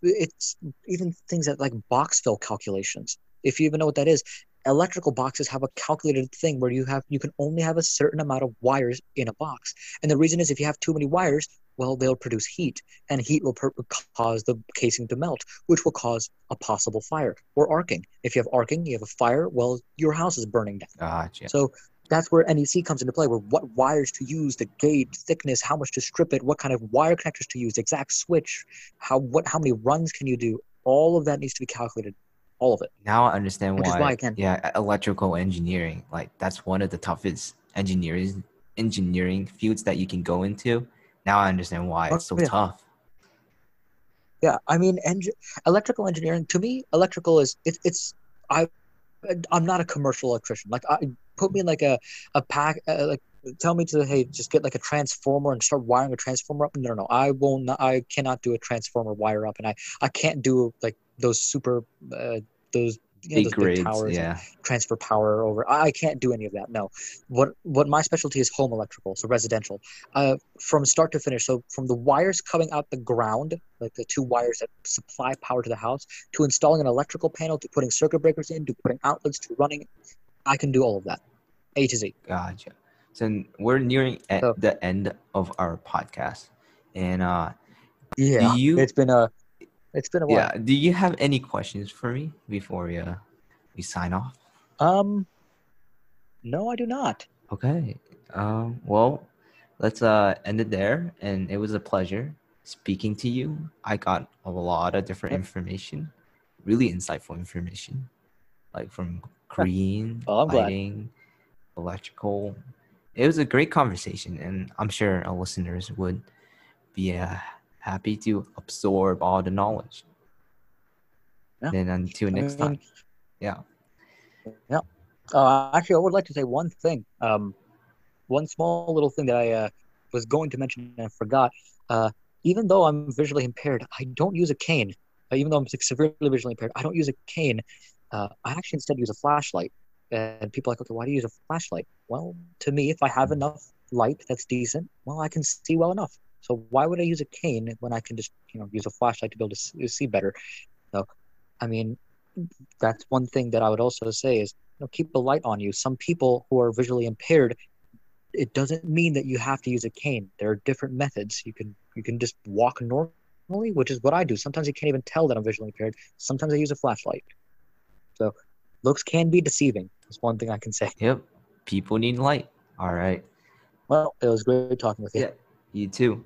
it's even things that like box fill calculations, if you even know what that is, electrical boxes have a calculated thing where you can only have a certain amount of wires in a box. And the reason is if you have too many wires, well, they'll produce heat, and heat will cause the casing to melt, which will cause a possible fire or arcing. If you have arcing, you have a fire, well, your house is burning down. Gotcha. So that's where NEC comes into play, where what wires to use, the gauge, thickness, how much to strip it, what kind of wire connectors to use, exact switch, how many runs can you do. All of that needs to be calculated, all of it. Now I understand why electrical engineering, that's one of the toughest engineering fields that you can go into. Now I understand why it's so tough. Yeah, I mean, electrical engineering, to me, electrical is, I'm not a commercial electrician. Put me in a pack, tell me just get a transformer and start wiring a transformer up. No, I will not. I cannot do a transformer wire up, and I can't do those super, those big towers transfer power over. I can't do any of that. No, what my specialty is home electrical, so residential, from start to finish. So from the wires coming out the ground, like the two wires that supply power to the house, to installing an electrical panel, to putting circuit breakers in, to putting outlets, to running, I can do all of that, A to Z. Gotcha. So we're nearing the end of our podcast, and it's been a while. Yeah. Do you have any questions for me before we sign off? No, I do not. Okay. Well, let's end it there. And it was a pleasure speaking to you. I got a lot of different information, really insightful information, from green, lighting, electrical. It was a great conversation, and I'm sure our listeners would be happy to absorb all the knowledge. Yeah. Then until next time. Yeah. Actually, I would like to say one thing. One small little thing that I was going to mention and I forgot. Even though I'm visually impaired, I don't use a cane. Even though I'm severely visually impaired, I don't use a cane. I actually instead use a flashlight. And people are like, okay, why do you use a flashlight? Well, to me, if I have enough light that's decent, well, I can see well enough. So why would I use a cane when I can just, use a flashlight to be able to see better? So, I mean, that's one thing that I would also say is, keep the light on you. Some people who are visually impaired, it doesn't mean that you have to use a cane. There are different methods. You can just walk normally, which is what I do. Sometimes you can't even tell that I'm visually impaired. Sometimes I use a flashlight. So looks can be deceiving. That's one thing I can say. Yep. People need light. All right. Well, it was great talking with you. Yeah. You too.